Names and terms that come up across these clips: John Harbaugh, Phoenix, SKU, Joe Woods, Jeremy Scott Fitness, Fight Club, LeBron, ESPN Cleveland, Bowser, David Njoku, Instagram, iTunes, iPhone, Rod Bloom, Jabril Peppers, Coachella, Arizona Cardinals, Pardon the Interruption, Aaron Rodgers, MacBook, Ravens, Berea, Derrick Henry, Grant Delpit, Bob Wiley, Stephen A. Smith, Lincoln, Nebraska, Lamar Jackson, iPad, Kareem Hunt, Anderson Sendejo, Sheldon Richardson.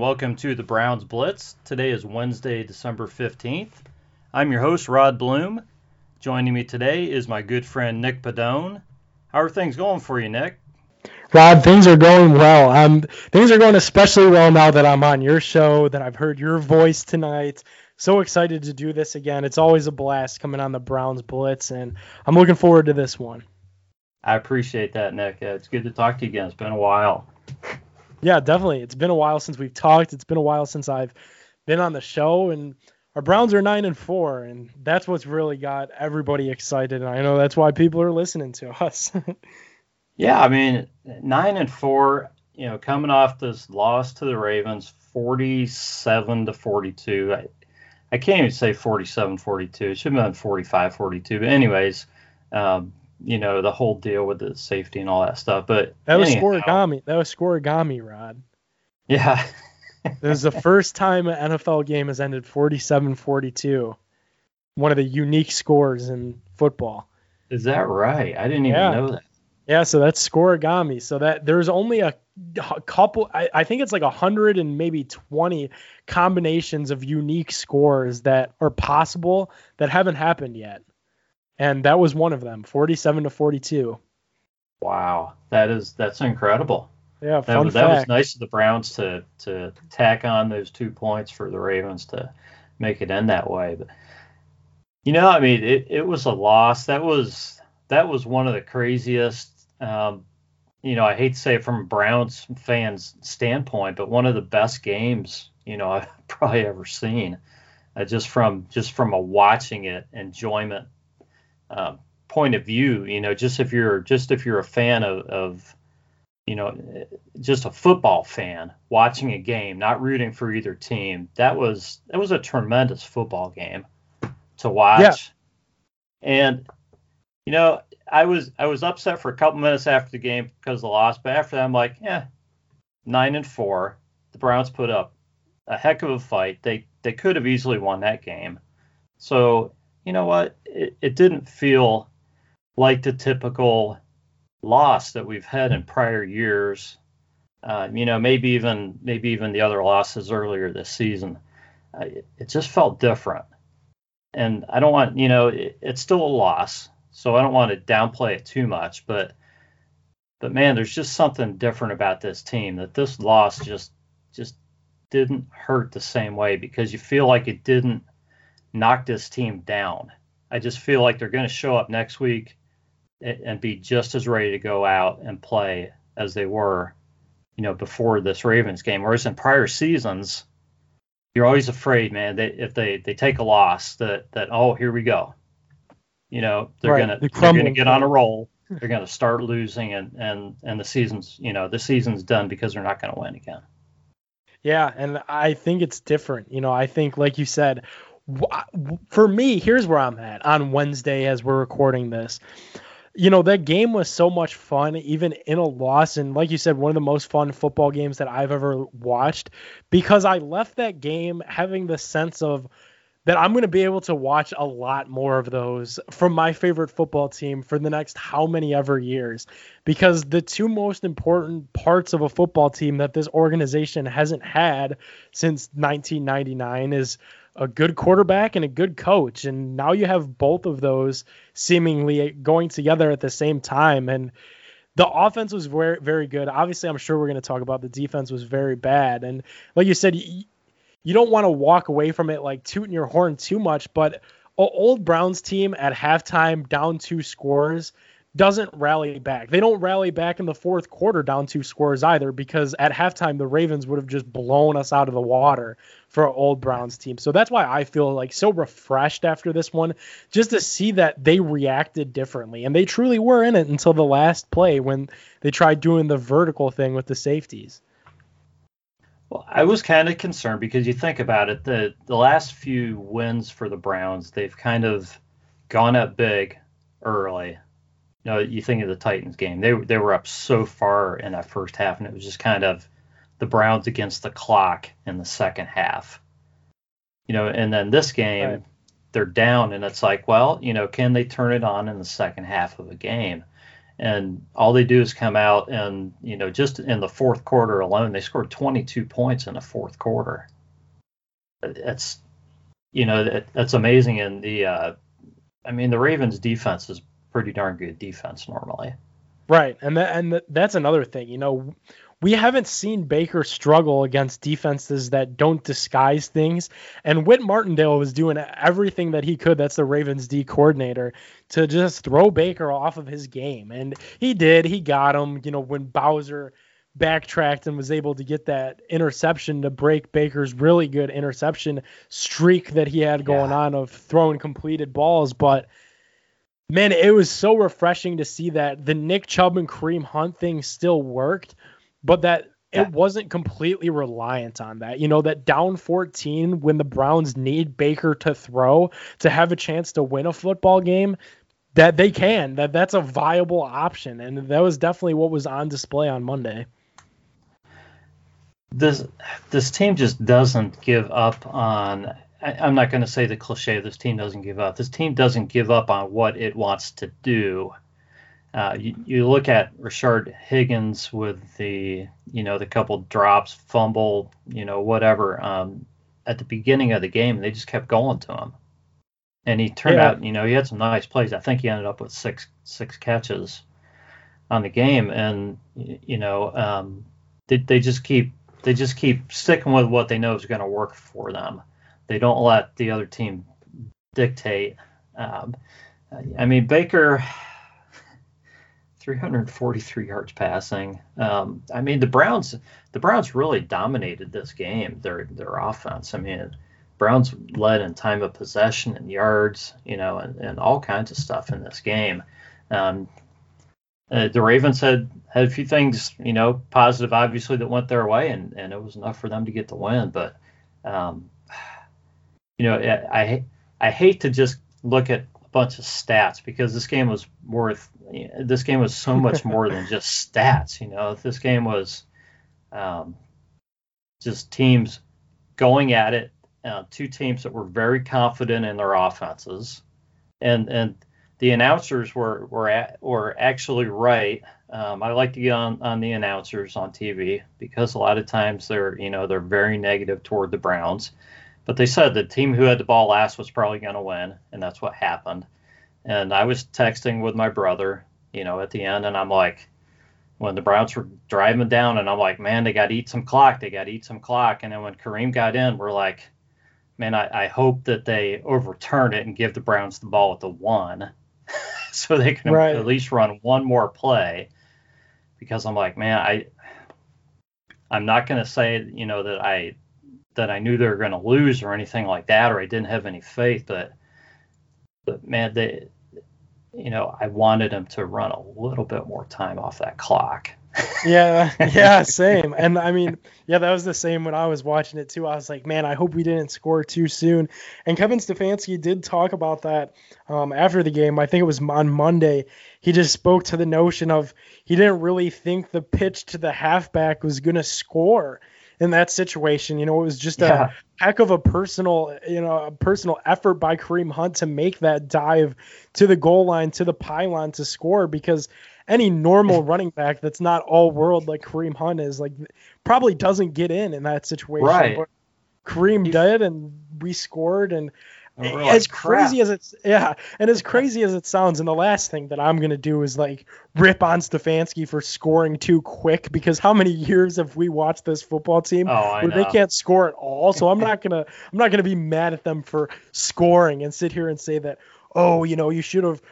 and welcome to the Browns Blitz. Today is Wednesday, December 15th. I'm your host, Rod Bloom. Joining me today is my good friend, Nick Padone. How are things going for you, Nick? Rod, things are going well. Things are going especially well now that I'm on your show, that I've heard your voice tonight. So excited to do this again. It's always a blast coming on the Browns Blitz, and I'm looking forward to this one. I appreciate that, Nick. It's good to talk to you again. It's been a while. Yeah, definitely. It's been a while since we've talked. It's been a while since I've been on the show, and our Browns are 9-4, and that's what's really got everybody excited, and I know that's why people are listening to us. Yeah, I mean, 9-4, you know, coming off this loss to the Ravens, 47-42. I can't even say 47-42. It should have been 45-42, but anyways, you know, the whole deal with the safety and all that stuff. But that was Scoregami. That was Scoregami, Rod. Yeah. It was the first time an NFL game has ended 47-42. One of the unique scores in football. Is that right? I didn't even know that. Yeah, so that's Scoregami. So that there's only a couple, I think it's like 100 and maybe 20 combinations of unique scores that are possible that haven't happened yet. And that was one of them, 47-42. Wow, that's incredible. Yeah, that was nice of the Browns to tack on those 2 points for the Ravens to make it end that way. But you know, I mean, it was a loss. That was one of the craziest. You know, I hate to say it from a Browns fan's standpoint, but one of the best games you know I've probably ever seen. Just from a watching it enjoyment. Point of view, you know, just if you're a fan of, you know, just a football fan watching a game, not rooting for either team. That was a tremendous football game to watch. Yeah. And, you know, I was upset for a couple minutes after the game because of the loss. But after that, I'm like, 9-4, the Browns put up a heck of a fight. They could have easily won that game. So, you know what? It didn't feel like the typical loss that we've had in prior years. You know, maybe even the other losses earlier this season. It just felt different, and I don't want, you know, it's still a loss, so I don't want to downplay it too much. But man, there's just something different about this team, that this loss just didn't hurt the same way, because you feel like it didn't knock this team down. I just feel like they're going to show up next week and be just as ready to go out and play as they were, you know, before this Ravens game. Whereas in prior seasons, you're always afraid, man, that if they take a loss, that here we go. You know, they're going to get on a roll. They're going to start losing, and the season's done because they're not going to win again. Yeah, and I think it's different. You know, I think, like you said, for me, here's where I'm at on Wednesday as we're recording this. You know, that game was so much fun, even in a loss. And like you said, one of the most fun football games that I've ever watched, because I left that game having the sense of that I'm going to be able to watch a lot more of those from my favorite football team for the next how many ever years, because the two most important parts of a football team that this organization hasn't had since 1999 is a good quarterback and a good coach. And now you have both of those seemingly going together at the same time. And the offense was very, very good. Obviously, I'm sure we're going to talk about the defense was very bad. And like you said, you don't want to walk away from it like tooting your horn too much, but an old Browns team at halftime down 2 scores doesn't rally back. They don't rally back in the fourth quarter down 2 scores either, because at halftime the Ravens would have just blown us out of the water for an old Browns team. So that's why I feel like so refreshed after this one, just to see that they reacted differently, and they truly were in it until the last play when they tried doing the vertical thing with the safeties. Well, I was kind of concerned, because you think about it, the last few wins for the Browns, they've kind of gone up big early. You know, you think of the Titans game. They were up so far in that first half, and it was just kind of the Browns against the clock in the second half. You know, and then this game, right, they're down, and it's like, well, you know, can they turn it on in the second half of a game? And all they do is come out and, you know, just in the fourth quarter alone, they scored 22 points in the fourth quarter. That's, you know, that's amazing. And the Ravens defense is pretty darn good defense normally. Right. And that's another thing, you know, we haven't seen Baker struggle against defenses that don't disguise things. And Whit Martindale was doing everything that he could. That's the Ravens D coordinator, to just throw Baker off of his game. And he did. He got him, you know, when Bowser backtracked and was able to get that interception to break Baker's really good interception streak that he had going on of throwing completed balls. But man, it was so refreshing to see that the Nick Chubb and Kareem Hunt thing still worked, but that it wasn't completely reliant on that. You know, that down 14 when the Browns need Baker to throw to have a chance to win a football game, that they can. That's a viable option, and that was definitely what was on display on Monday. This team just doesn't give up on – I'm not going to say the cliche, this team doesn't give up. This team doesn't give up on what it wants to do. You look at Rashard Higgins with the, you know, the couple drops, fumble, you know, whatever, at the beginning of the game, they just kept going to him. And he turned out, you know, he had some nice plays. I think he ended up with six catches on the game. And, you know, they just keep sticking with what they know is going to work for them. They don't let the other team dictate. Baker, 343 yards passing. The Browns really dominated this game. Their offense. I mean, Browns led in time of possession and yards, you know, and all kinds of stuff in this game. The Ravens had a few things, you know, positive obviously that went their way, and it was enough for them to get the win. But you know, I hate to just look at bunch of stats, because this game was so much more than just stats. You know, this game was just teams going at it, two teams that were very confident in their offenses, and the announcers were actually right. I like to get on the announcers on TV, because a lot of times they're very negative toward the Browns. But they said the team who had the ball last was probably going to win, and that's what happened. And I was texting with my brother, you know, at the end, and I'm like, when the Browns were driving down, and I'm like, man, they got to eat some clock. And then when Kareem got in, we're like, man, I hope that they overturn it and give the Browns the ball at the 1 so they can at least run one more play. Because I'm like, man, I'm not going to say, you know, that I knew they were going to lose or anything like that, or I didn't have any faith, but man, they, you know, I wanted them to run a little bit more time off that clock. Yeah, same. And I mean, yeah, that was the same when I was watching it too. I was like, man, I hope we didn't score too soon. And Kevin Stefanski did talk about that after the game. I think it was on Monday. He just spoke to the notion of he didn't really think the pitch to the halfback was going to score in that situation. You know, it was just a heck of a personal effort by Kareem Hunt to make that dive to the goal line, to the pylon to score, because any normal running back that's not all world like Kareem Hunt is, like, probably doesn't get in that situation. Right. But Kareem did, and we scored. And as crazy as it sounds, and the last thing that I'm going to do is like rip on Stefanski for scoring too quick, because how many years have we watched this football team where they can't score at all? So I'm not going to be mad at them for scoring and sit here and say that, oh, you know, you should have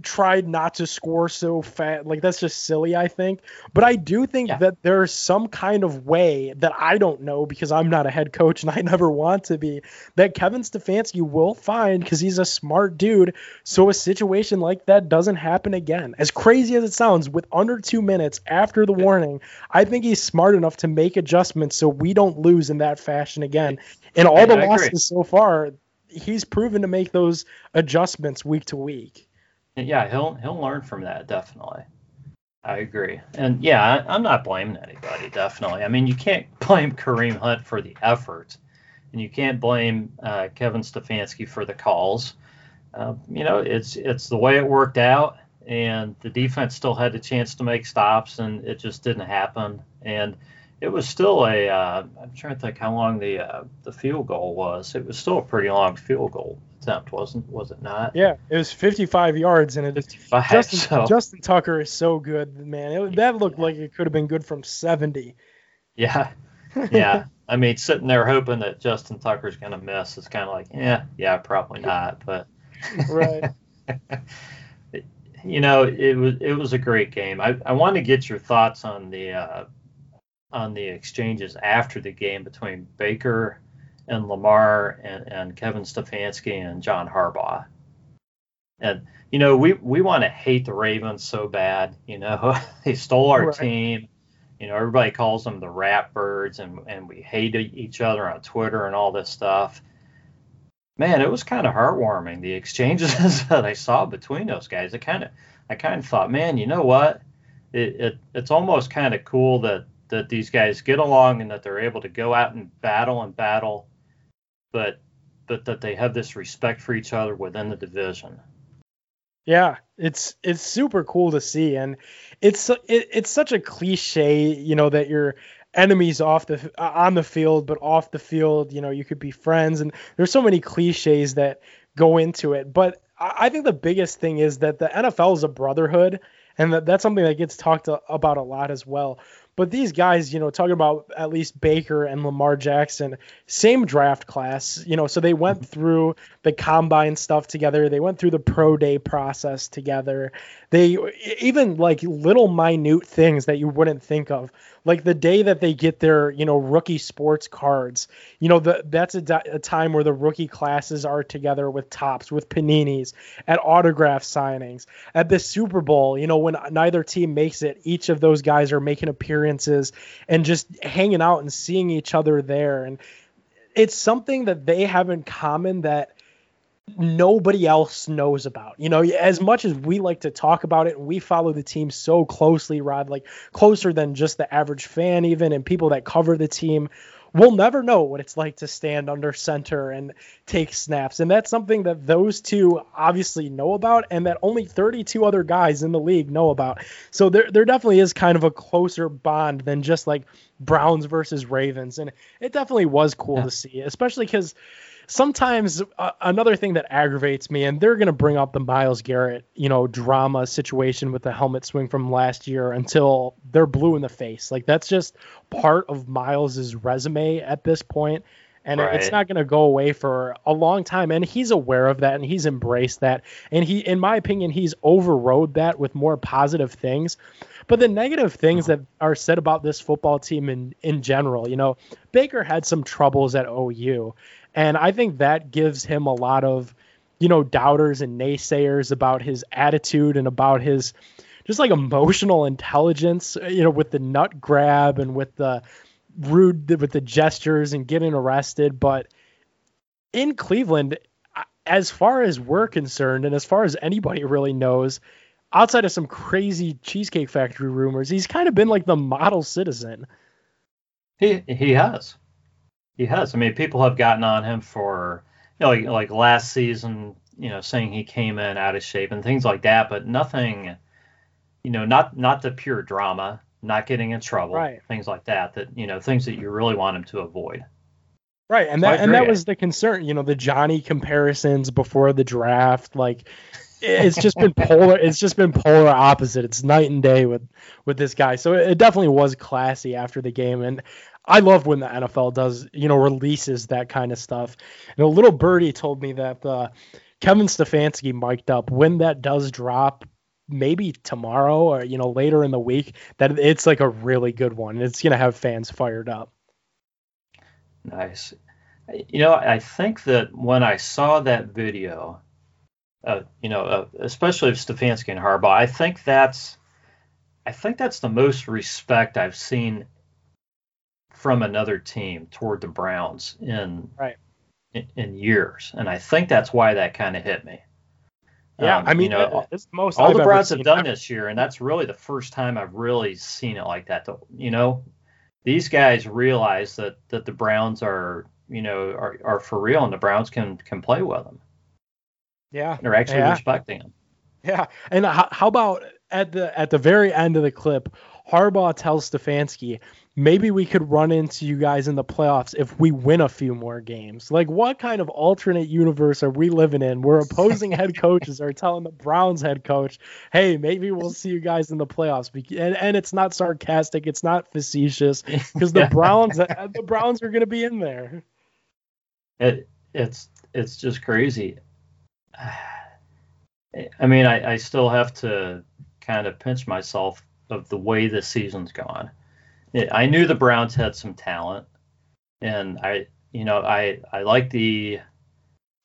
tried not to score so fast. Like, that's just silly, I think. But I do think that there's some kind of way that I don't know, because I'm not a head coach and I never want to be, that Kevin Stefanski will find, because he's a smart dude, so a situation like that doesn't happen again. As crazy as it sounds, with under 2 minutes after the warning, I think he's smart enough to make adjustments so we don't lose in that fashion again. And all the losses so far, he's proven to make those adjustments week to week. Yeah, he'll learn from that, definitely. I agree. And, yeah, I'm not blaming anybody, definitely. I mean, you can't blame Kareem Hunt for the effort, and you can't blame Kevin Stefanski for the calls. You know, it's the way it worked out, and the defense still had a chance to make stops, and it just didn't happen. And it was still a I'm trying to think how long the field goal was. It was still a pretty long field goal attempt, was it not? Yeah, it was 55 yards, and Justin Tucker is so good, man. That looked like it could have been good from 70. Yeah. I mean, sitting there hoping that Justin Tucker's going to miss is kind of like, probably not. But right. You know, it was a great game. I want to get your thoughts on the exchanges after the game between Baker and Lamar and Kevin Stefanski and John Harbaugh. And, you know, we want to hate the Ravens so bad. You know, they stole our team. You know, everybody calls them the rat birds, and we hate each other on Twitter and all this stuff. Man, it was kind of heartwarming, the exchanges that I saw between those guys. I kind of thought, man, you know what? It's almost kind of cool that these guys get along and that they're able to go out and battle, but that they have this respect for each other within the division. Yeah, it's super cool to see, and it's such a cliche, you know, that your enemies on the field, but off the field, you know, you could be friends, and there's so many cliches that go into it. But I think the biggest thing is that the NFL is a brotherhood, and that's something that gets talked about a lot as well. But these guys, you know, talking about at least Baker and Lamar Jackson, same draft class, you know, so they went through the combine stuff together. They went through the pro day process together. They even like little minute things that you wouldn't think of, like the day that they get their, you know, rookie sports cards, you know, that's a time where the rookie classes are together with tops, with paninis, at autograph signings, at the Super Bowl, you know, when neither team makes it, each of those guys are making appearances and just hanging out and seeing each other there. And it's something that they have in common that nobody else knows about. You know, as much as we like to talk about it, and we follow the team so closely, Rod, like closer than just the average fan even, and people that cover the team, we'll never know what it's like to stand under center and take snaps. And that's something that those two obviously know about, and that only 32 other guys in the league know about. So there definitely is kind of a closer bond than just like Browns versus Ravens. And it definitely was cool to see, especially because sometimes another thing that aggravates me, and they're going to bring up the Myles Garrett, you know, drama situation with the helmet swing from last year until they're blue in the face. Like, that's just part of Myles's resume at this point, and it's not going to go away for a long time. And he's aware of that, and he's embraced that. And he, in my opinion, he's overrode that with more positive things. But the negative things that are said about this football team in general, you know, Baker had some troubles at OU. And I think that gives him a lot of, you know, doubters and naysayers about his attitude and about his just like emotional intelligence, you know, with the nut grab and with the rude, with the gestures and getting arrested. But in Cleveland, as far as we're concerned, and as far as anybody really knows, outside of some crazy Cheesecake Factory rumors, he's kind of been like the model citizen. He has. I mean, people have gotten on him for, you know, like last season, you know, saying he came in out of shape and things like that, but nothing, you know, not the pure drama, not getting in trouble, things like that, you know, things that you really want him to avoid. Right. And that was the concern, you know, the Johnny comparisons before the draft, like it's just been polar. It's just been polar opposite. It's night and day with this guy. So it definitely was classy after the game. And I love when the NFL does, you know, releases that kind of stuff. And a little birdie told me that Kevin Stefanski mic'd up when that does drop, maybe tomorrow or, you know, later in the week, that it's like a really good one. It's going to have fans fired up. Nice. You know, I think that when I saw that video, you know, especially of Stefanski and Harbaugh, I think that's the most respect I've seen from another team toward the Browns in years. And I think that's why that kind of hit me. Yeah. I mean, you know, it's most all I've the Browns have done this year. And that's really the first time I've really seen it like that. You know, these guys realize that the Browns are, you know, are for real, and the Browns can play with them. Yeah. They're actually respecting them. Yeah, and how about at the very end of the clip, Harbaugh tells Stefanski, maybe we could run into you guys in the playoffs if we win a few more games. Like, what kind of alternate universe are we living in where opposing head coaches are telling the Browns head coach, hey, maybe we'll see you guys in the playoffs? And it's not sarcastic. It's not facetious, because the Browns are going to be in there. It's just crazy. I mean, I still have to kind of pinch myself of the way this season's gone. I knew the Browns had some talent, and I liked the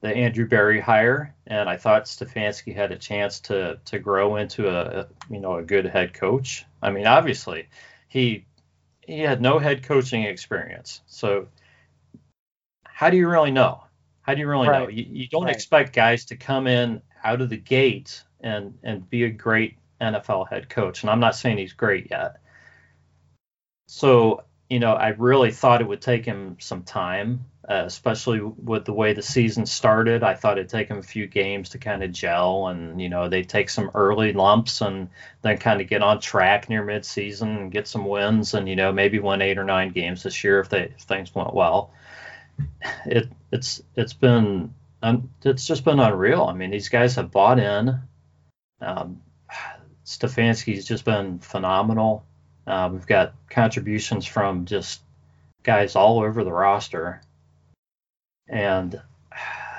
Andrew Berry hire, and I thought Stefanski had a chance to grow into a good head coach. I mean, obviously he had no head coaching experience, so how do you really know? How do you really know? You don't expect guys to come in out of the gate and be a great NFL head coach, and I'm not saying he's great yet. So, I really thought it would take him some time, especially with the way the season started. I thought it'd take him a few games to kind of gel, and, they'd take some early lumps and then kind of get on track near midseason and get some wins and, maybe win 8 or 9 games this year if things went well. It's just been unreal. I mean, these guys have bought in. Stefanski's just been phenomenal. We've got contributions from just guys all over the roster, and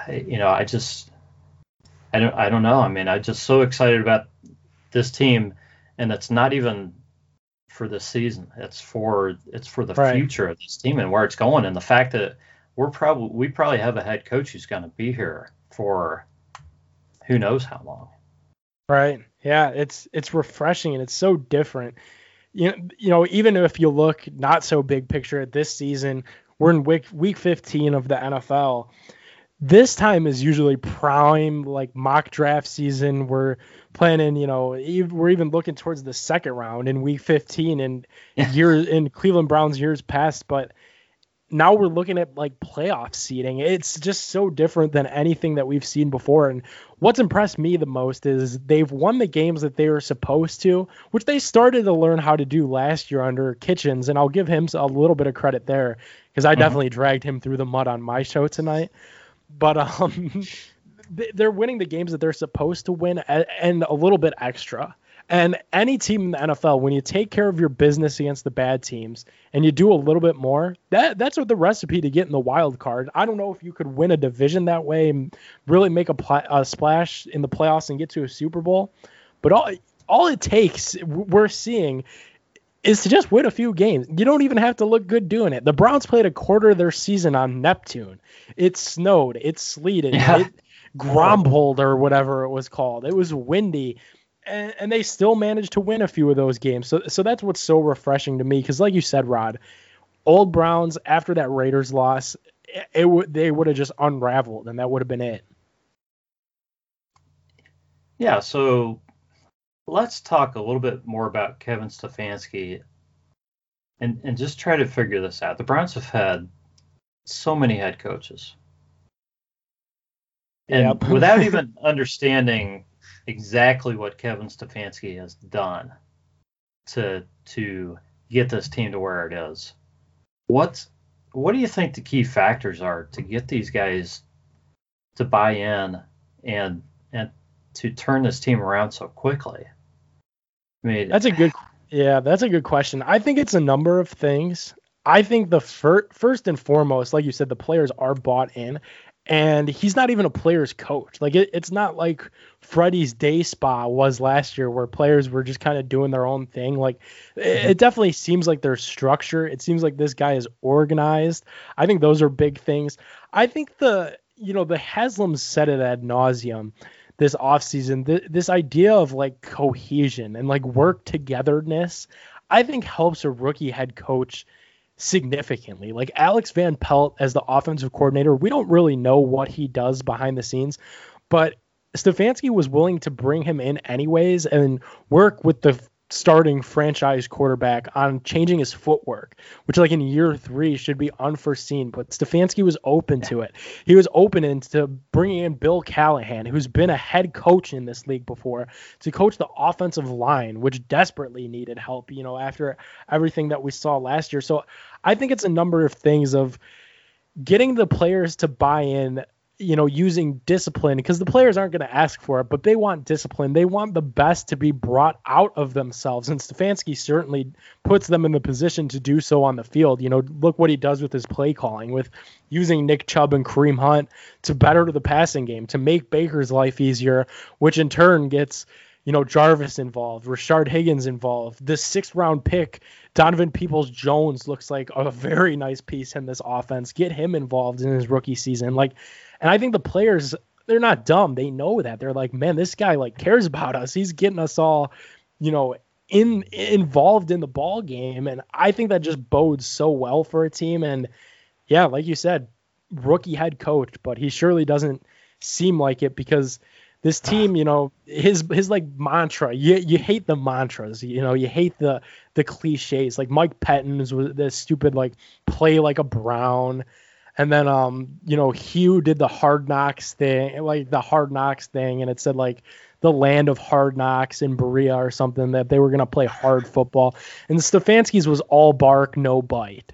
I don't know. I mean, I'm just so excited about this team, and it's not even for this season. It's for the future of this team and where it's going, and the fact that we probably have a head coach who's going to be here for who knows how long. Right. Yeah. It's refreshing, and it's so different. You know, even if you look not so big picture at this season, we're in week 15 of the NFL. This time is usually prime, like, mock draft season. We're planning, we're even looking towards the second round in week 15 and in Cleveland Browns years past. But now we're looking at, like, playoff seeding. It's just so different than anything that we've seen before. And what's impressed me the most is they've won the games that they were supposed to, which they started to learn how to do last year under Kitchens. And I'll give him a little bit of credit there, because I definitely dragged him through the mud on my show tonight. But they're winning the games that they're supposed to win and a little bit extra. And any team in the NFL, when you take care of your business against the bad teams and you do a little bit more, that's what the recipe to get in the wild card. I don't know if you could win a division that way and really make a splash in the playoffs and get to a Super Bowl. But all it takes, we're seeing, is to just win a few games. You don't even have to look good doing it. The Browns played a quarter of their season on Neptune. It snowed. It sleeted. Yeah. It grumbled or whatever it was called. It was windy. And they still managed to win a few of those games. So that's what's so refreshing to me, because like you said, Rod, old Browns after that Raiders loss, they would have just unraveled, and that would have been it. Yeah, so let's talk a little bit more about Kevin Stefanski and just try to figure this out. The Browns have had so many head coaches. And without even understanding exactly what Kevin Stefanski has done to get this team to where it is. What do you think the key factors are to get these guys to buy in and to turn this team around so quickly? I mean, that's a good question. I think it's a number of things. I think the first and foremost, like you said, the players are bought in. And he's not even a player's coach. Like, it's not like Freddie's day spa was last year, where players were just kind of doing their own thing. Like, it definitely seems like there's structure. It seems like this guy is organized. I think those are big things. I think the Haslam said it ad nauseum this offseason. This idea of, like, cohesion and, like, work togetherness, I think helps a rookie head coach significantly. Like, Alex Van Pelt as the offensive coordinator, we don't really know what he does behind the scenes, but Stefanski was willing to bring him in anyways and work with the starting franchise quarterback on changing his footwork, which like in year three should be unforeseen. But Stefanski was open to it. He was open into bringing in Bill Callahan, who's been a head coach in this league before, to coach the offensive line, which desperately needed help, you know, after everything that we saw last year. So I think it's a number of things of getting the players to buy in, you know, using discipline, because the players aren't going to ask for it, but they want discipline. They want the best to be brought out of themselves. And Stefanski certainly puts them in the position to do so on the field. You know, look what he does with his play calling, with using Nick Chubb and Kareem Hunt to better the passing game, to make Baker's life easier, which in turn gets, you know, Jarvis involved, Rashard Higgins involved. This 6th round pick, Donovan Peoples-Jones, looks like a very nice piece in this offense. Get him involved in his rookie season. And I think the players, they're not dumb. They know that. They're like, man, this guy like cares about us. He's getting us all, you know, involved in the ball game. And I think that just bodes so well for a team. And yeah, like you said, rookie head coach, but he surely doesn't seem like it, because this team, you know, his like mantra, you hate the mantras, you know, you hate the cliches, like Mike Pettin's was this stupid, like play like a Brown. And then, you know, Hugh did the Hard Knocks thing, and it said like the land of hard knocks in Berea or something, that they were going to play hard football. And Stefanski's was all bark, no bite,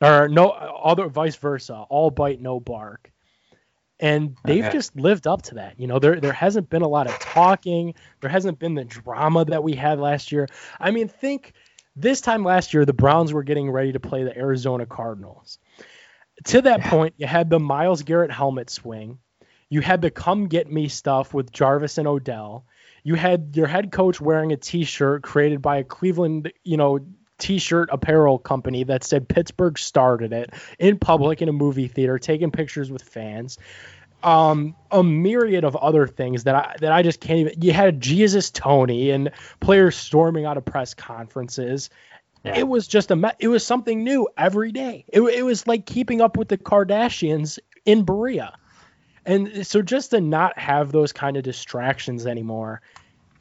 or no other, vice versa, all bite, no bark. And they've just lived up to that. You know, there hasn't been a lot of talking. There hasn't been the drama that we had last year. I mean, think this time last year, the Browns were getting ready to play the Arizona Cardinals. To that point, you had the Myles Garrett helmet swing. You had the come get me stuff with Jarvis and Odell. You had your head coach wearing a T-shirt created by a Cleveland, you know, T-shirt apparel company that said Pittsburgh started it, in public in a movie theater, taking pictures with fans. A myriad of other things that I just can't even. You had Jesus Tony and players storming out of press conferences. Yeah. It was just it was something new every day. It was like keeping up with the Kardashians in Berea. And so just to not have those kind of distractions anymore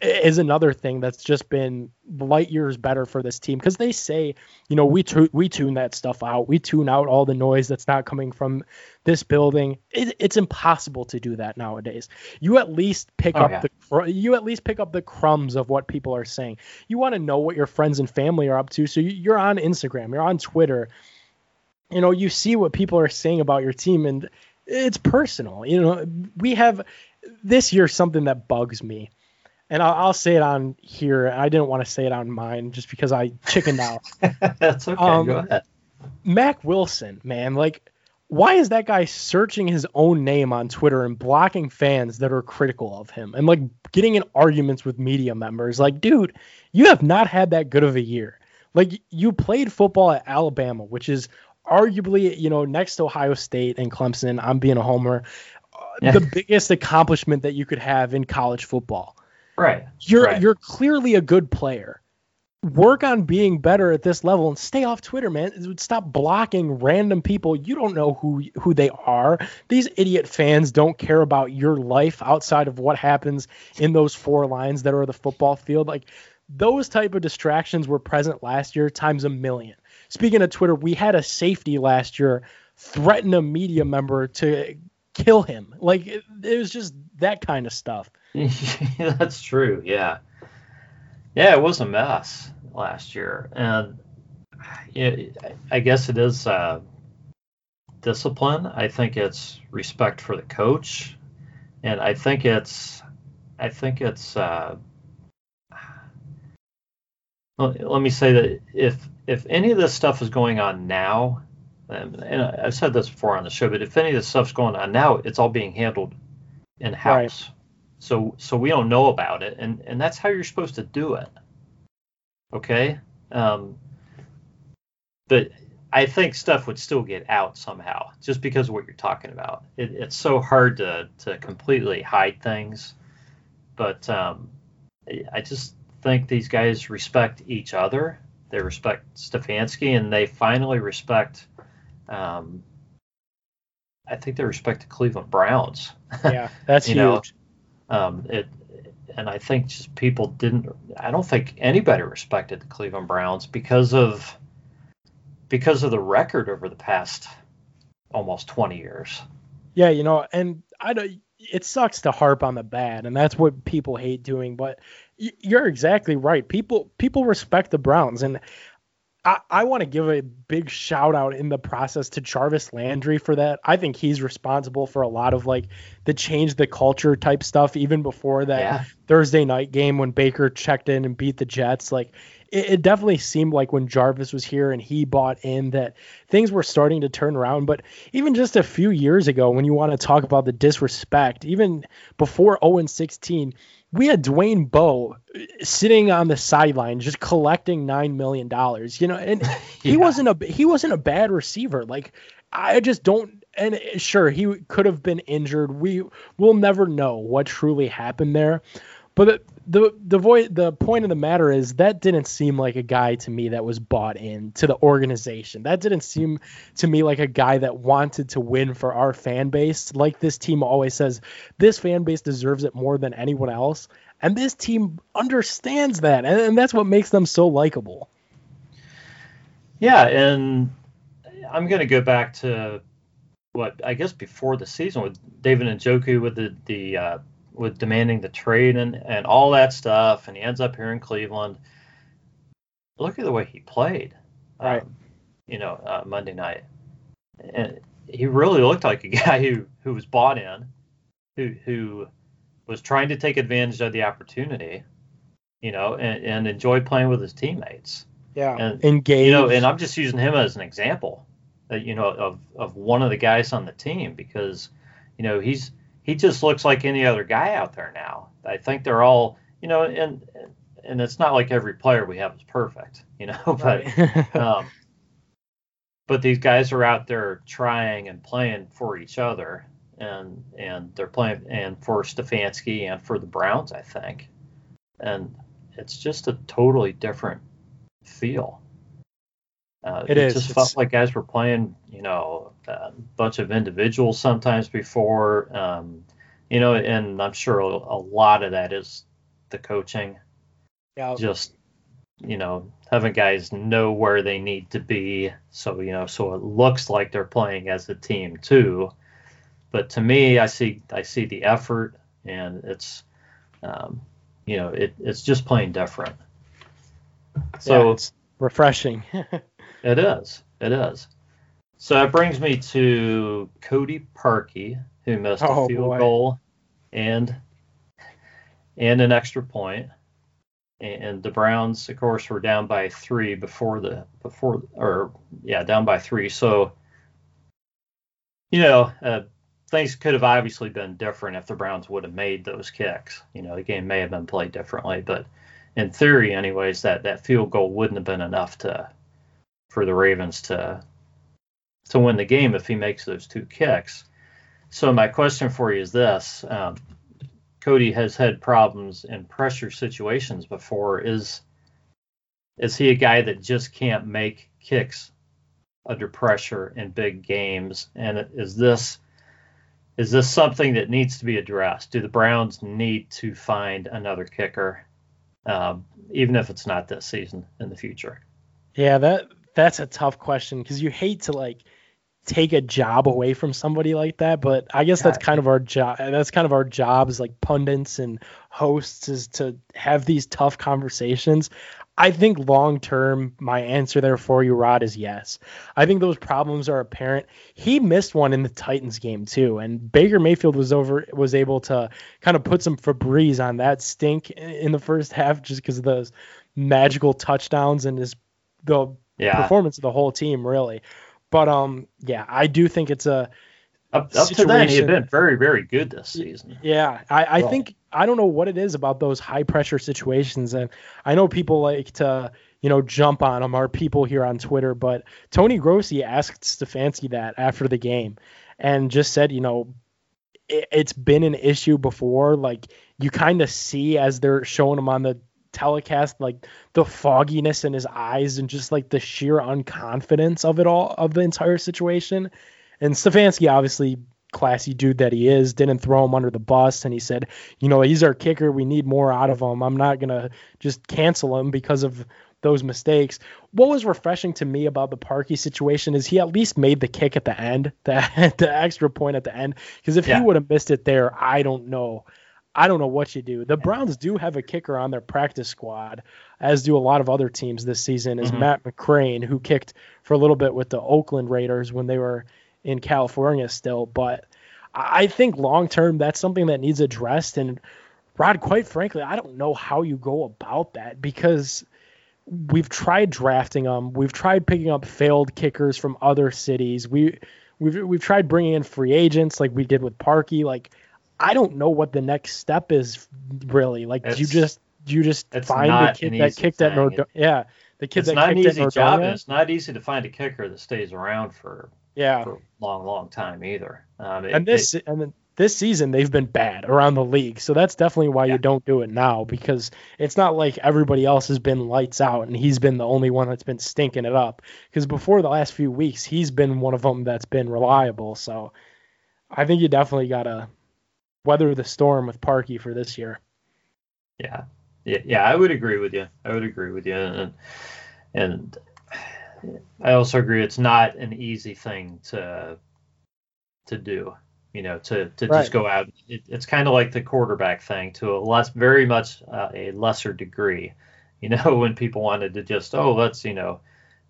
is another thing that's just been light years better for this team. Because they say, you know, we tune that stuff out. We tune out all the noise that's not coming from this building. It's impossible to do that nowadays. You at least pick up the crumbs of what people are saying. You want to know what your friends and family are up to. So you're on Instagram, you're on Twitter. You know, you see what people are saying about your team, and it's personal. You know, we have this year something that bugs me. And I'll say it on here. I didn't want to say it on mine just because I chickened out. That's okay. Go ahead. Mac Wilson, man, like, why is that guy searching his own name on Twitter and blocking fans that are critical of him and like getting in arguments with media members? Like, dude, you have not had that good of a year. Like, you played football at Alabama, which is arguably, you know, next to Ohio State and Clemson. I'm being a homer. The biggest accomplishment that you could have in college football. Right. You're clearly a good player. Work on being better at this level and stay off Twitter, man. Stop blocking random people. You don't know who they are. These idiot fans don't care about your life outside of what happens in those four lines that are the football field. Like, those type of distractions were present last year times a million. Speaking of Twitter, we had a safety last year threaten a media member to kill him. Like, it was just that kind of stuff. That's true. Yeah, it was a mess last year, and I guess it is discipline. I think it's respect for the coach, and I think it's. Let me say that if any of this stuff is going on now, and I've said this before on the show, but if any of this stuff's going on now, it's all being handled in house. Right. So we don't know about it, and that's how you're supposed to do it, okay? But I think stuff would still get out somehow, just because of what you're talking about. It's so hard to completely hide things, but I just think these guys respect each other. They respect Stefanski, and they finally respect I think they respect the Cleveland Browns. Yeah, that's huge. and I think just people didn't. I don't think anybody respected the Cleveland Browns because of the record over the past almost 20 years. Yeah, you know, and I don't. It sucks to harp on the bad, and that's what people hate doing. But you're exactly right. People respect the Browns, and I want to give a big shout out in the process to Jarvis Landry for that. I think he's responsible for a lot of like the change the culture type stuff, even before that Thursday night game when Baker checked in and beat the Jets. Like it definitely seemed like when Jarvis was here and he bought in that things were starting to turn around. But even just a few years ago, when you want to talk about the disrespect, even before 0-16, we had Dwayne Bowe sitting on the sideline just collecting $9 million, you know, and he wasn't a bad receiver. Like I just don't. And sure, he could have been injured. We'll never know what truly happened there. But the point of the matter is that didn't seem like a guy to me that was bought in to the organization. That didn't seem to me like a guy that wanted to win for our fan base. Like this team always says, this fan base deserves it more than anyone else. And this team understands that. And that's what makes them so likable. Yeah, and I'm going to go back to what I guess before the season with David Njoku with the demanding the trade and all that stuff, and he ends up here in Cleveland. Look at the way he played, right? Monday night, and he really looked like a guy who was bought in, who was trying to take advantage of the opportunity, you know, and enjoyed playing with his teammates. Yeah, and engaged. You know, and I'm just using him as an example, you know, of one of the guys on the team because, you know, he just looks like any other guy out there now. I think they're all, you know, and it's not like every player we have is perfect, you know, but right. But these guys are out there trying and playing for each other, and they're playing and for Stefanski and for the Browns, I think, and it's just a totally different feel. It just felt like guys were playing, you know, a bunch of individuals sometimes before, you know, and I'm sure a lot of that is the coaching. Yeah. Just, you know, having guys know where they need to be. So, you know, so it looks like they're playing as a team too. But to me, I see the effort and it's, you know, it's just playing different. So yeah, it's refreshing. It is. It is. So that brings me to Cody Parkey, who missed a field goal and an extra point. And the Browns, of course, were down by 3 down by 3. So, you know, things could have obviously been different if the Browns would have made those kicks. You know, the game may have been played differently, but in theory, anyways, that field goal wouldn't have been enough for the Ravens to win the game if he makes those 2 kicks. So my question for you is this. Cody has had problems in pressure situations before. Is he a guy that just can't make kicks under pressure in big games? And is this something that needs to be addressed? Do the Browns need to find another kicker, even if it's not this season, in the future? Yeah, that's a tough question because you hate to like take a job away from somebody like that, but I guess that's kind of our job. That's kind of our jobs, like pundits and hosts, is to have these tough conversations. I think long term, my answer there for you, Rod, is yes. I think those problems are apparent. He missed one in the Titans game too, and Baker Mayfield was able to kind of put some Febreze on that stink in the first half just because of those magical touchdowns and the performance of the whole team, really. But yeah, I do think it's a up to then he had been very, very good this season. Yeah, I think I don't know what it is about those high pressure situations, and I know people like to, you know, jump on them, our people here on Twitter, but Tony Grossi asked Stefanski that after the game, and just said, you know, it's been an issue before. Like you kind of see as they're showing him on the telecast, like the fogginess in his eyes and just like the sheer unconfidence of it all, of the entire situation. And Stefanski obviously classy dude that he is, didn't throw him under the bus. And he said, you know, he's our kicker. We need more out of him. I'm not going to just cancel him because of those mistakes. What was refreshing to me about the Parkey situation is he at least made the kick at the end, the extra point at the end. Because if he would have missed it there, I don't know what you do. The Browns do have a kicker on their practice squad, as do a lot of other teams this season, is Matt McCrane, who kicked for a little bit with the Oakland Raiders when they were in California still. But I think long-term, that's something that needs addressed. And Rod, quite frankly, I don't know how you go about that, because we've tried drafting them. We've tried picking up failed kickers from other cities. We've tried bringing in free agents like we did with Parkey. Like, I don't know what the next step is, really. Like, you just find the kid that kicked at Nordona. Yeah, the kid that kicked at Nordona. It's not an easy job, and it's not easy to find a kicker that stays around for a long time either. This season, they've been bad around the league. So that's definitely why you don't do it now, because it's not like everybody else has been lights out and he's been the only one that's been stinking it up. Because before the last few weeks, he's been one of them that's been reliable. So I think you definitely got to weather the storm with Parkey for this year. Yeah, I would agree with you. And I also agree it's not an easy thing to do. You know, to right. Just go out. It's kind of like the quarterback thing to a lesser degree. You know, when people wanted to just,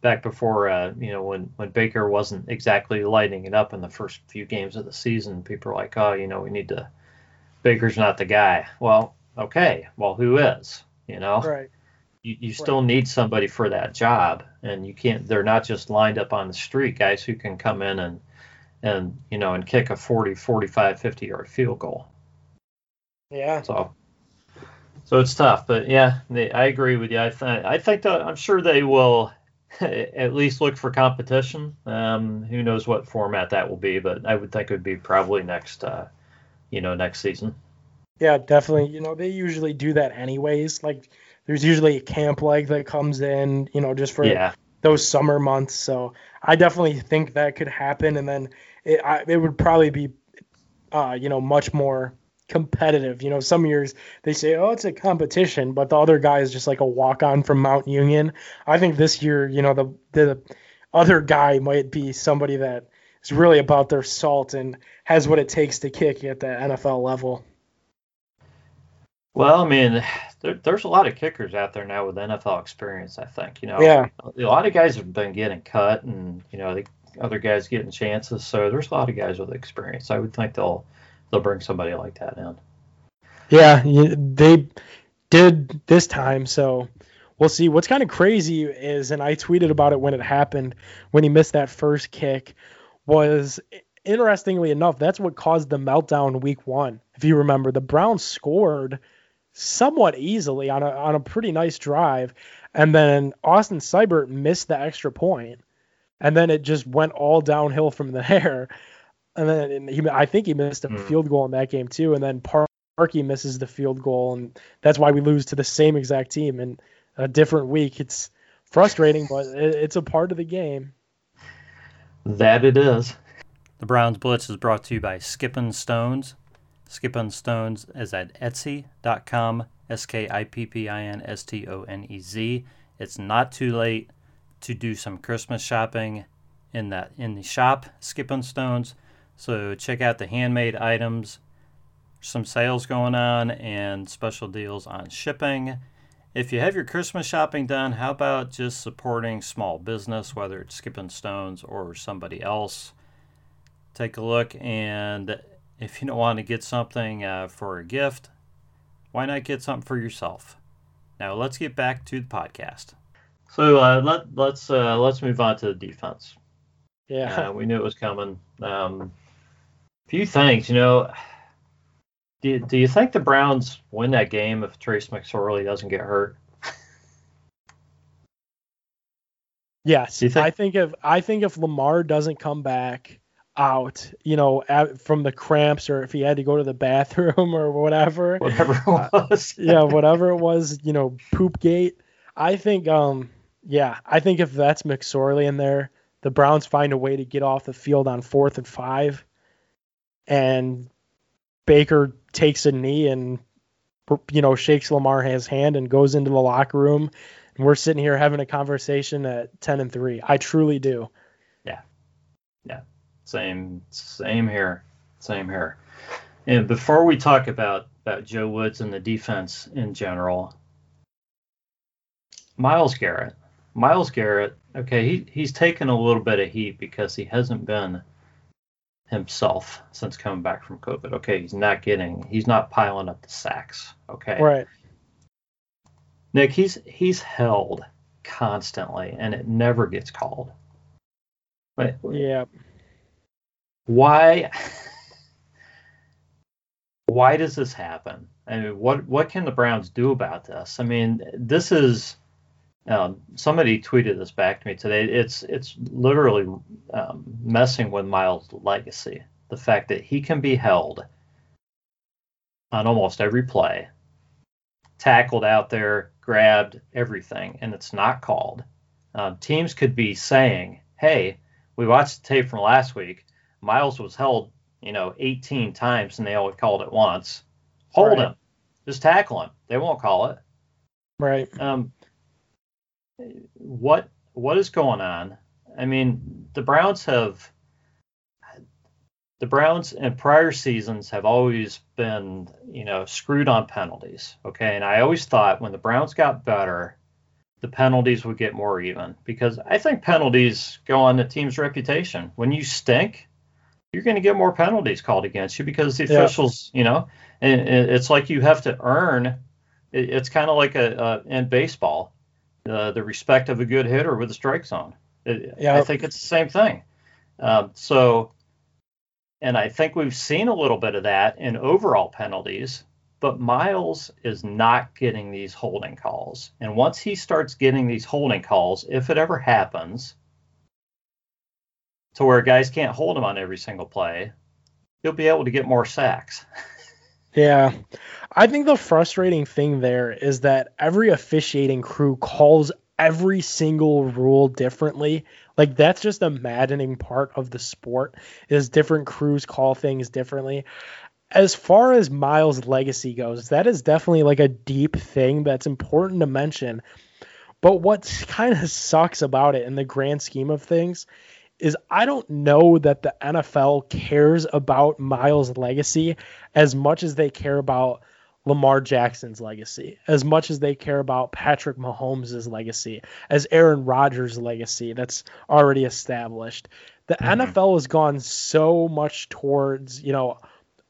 back before, when Baker wasn't exactly lighting it up in the first few games of the season, people were like, Baker's not the guy. Well, okay. Well, who is, right. You still need somebody for that job, and they're not just lined up on the street, guys who can come in and kick a 40, 45, 50-yard field goal. Yeah. So it's tough, but yeah, I agree with you. I think that I'm sure they will at least look for competition. Who knows what format that will be, but I would think it would be probably next season. Yeah, definitely. They usually do that anyways. Like, there's usually a camp leg that comes in, just for those summer months. So I definitely think that could happen. And then it would probably be, much more competitive. Some years they say, oh, it's a competition, but the other guy is just like a walk-on from Mount Union. I think this year, the other guy might be somebody that is really about their salt and has what it takes to kick at the NFL level. Well, I mean, there's a lot of kickers out there now with NFL experience, I think. A lot of guys have been getting cut, and the other guys getting chances. So there's a lot of guys with experience. I would think they'll bring somebody like that in. Yeah, they did this time, so we'll see. What's kind of crazy is, and I tweeted about it when it happened, when he missed that first kick, was interestingly enough, that's what caused the meltdown week 1. If you remember, the Browns scored somewhat easily on a pretty nice drive, and then Austin Seibert missed the extra point, and then it just went all downhill from there. And then I think he missed a field goal in that game too, and then Parkey misses the field goal, and that's why we lose to the same exact team in a different week. It's frustrating, but it's a part of the game. That it is. The Browns Blitz is brought to you by Skippin' Stones. Skippin' Stones is at Etsy.com, SkippinStonez. It's not too late to do some Christmas shopping in the shop, Skippin' Stones. So check out the handmade items, some sales going on, and special deals on shipping. If you have your Christmas shopping done, how about just supporting small business, whether it's Skippin' Stones or somebody else? Take a look, and if you don't want to get something for a gift, why not get something for yourself? Now let's get back to the podcast. So let's move on to the defense. Yeah, we knew it was coming. Few things, Do you think the Browns win that game if Trace McSorley doesn't get hurt? Yes, I think if Lamar doesn't come back out, from the cramps, or if he had to go to the bathroom or whatever it was, poop gate. I think, I think if that's McSorley in there, the Browns find a way to get off the field on 4th and 5, and Baker takes a knee and, you know, shakes Lamar's hand and goes into the locker room, and we're sitting here having a conversation at 10-3. I truly do. Yeah. Same here. And before we talk about Joe Woods and the defense in general, Myles Garrett. Okay, he's taken a little bit of heat because he hasn't been himself since coming back from COVID. Okay, he's not piling up the sacks. Okay, right. Nick, he's held constantly, and it never gets called. But yeah, why does this happen? I mean, what can the Browns do about this? I mean, this is. Somebody tweeted this back to me today. It's literally messing with Myles' legacy. The fact that he can be held on almost every play, tackled out there, grabbed, everything, and it's not called. Teams could be saying, hey, we watched the tape from last week. Myles was held, 18 times, and they only called it once. Hold him. Just tackle him. They won't call it. Right. What is going on? I mean, the Browns in prior seasons have always been, screwed on penalties. Okay. And I always thought when the Browns got better, the penalties would get more even, because I think penalties go on the team's reputation. When you stink, you're going to get more penalties called against you because the officials, and it's like you have to earn. It's kind of like in baseball. The respect of a good hitter with a strike zone. I think it's the same thing. And I think we've seen a little bit of that in overall penalties, but Myles is not getting these holding calls. And once he starts getting these holding calls, if it ever happens, to where guys can't hold him on every single play, he'll be able to get more sacks. Yeah, I think the frustrating thing there is that every officiating crew calls every single rule differently. Like, that's just a maddening part of the sport, is different crews call things differently. As far as Myles' legacy goes, that is definitely like a deep thing that's important to mention. But what kind of sucks about it in the grand scheme of things is I don't know that the NFL cares about Myles' legacy as much as they care about Lamar Jackson's legacy, as much as they care about Patrick Mahomes' legacy, as Aaron Rodgers' legacy that's already established. The NFL has gone so much towards,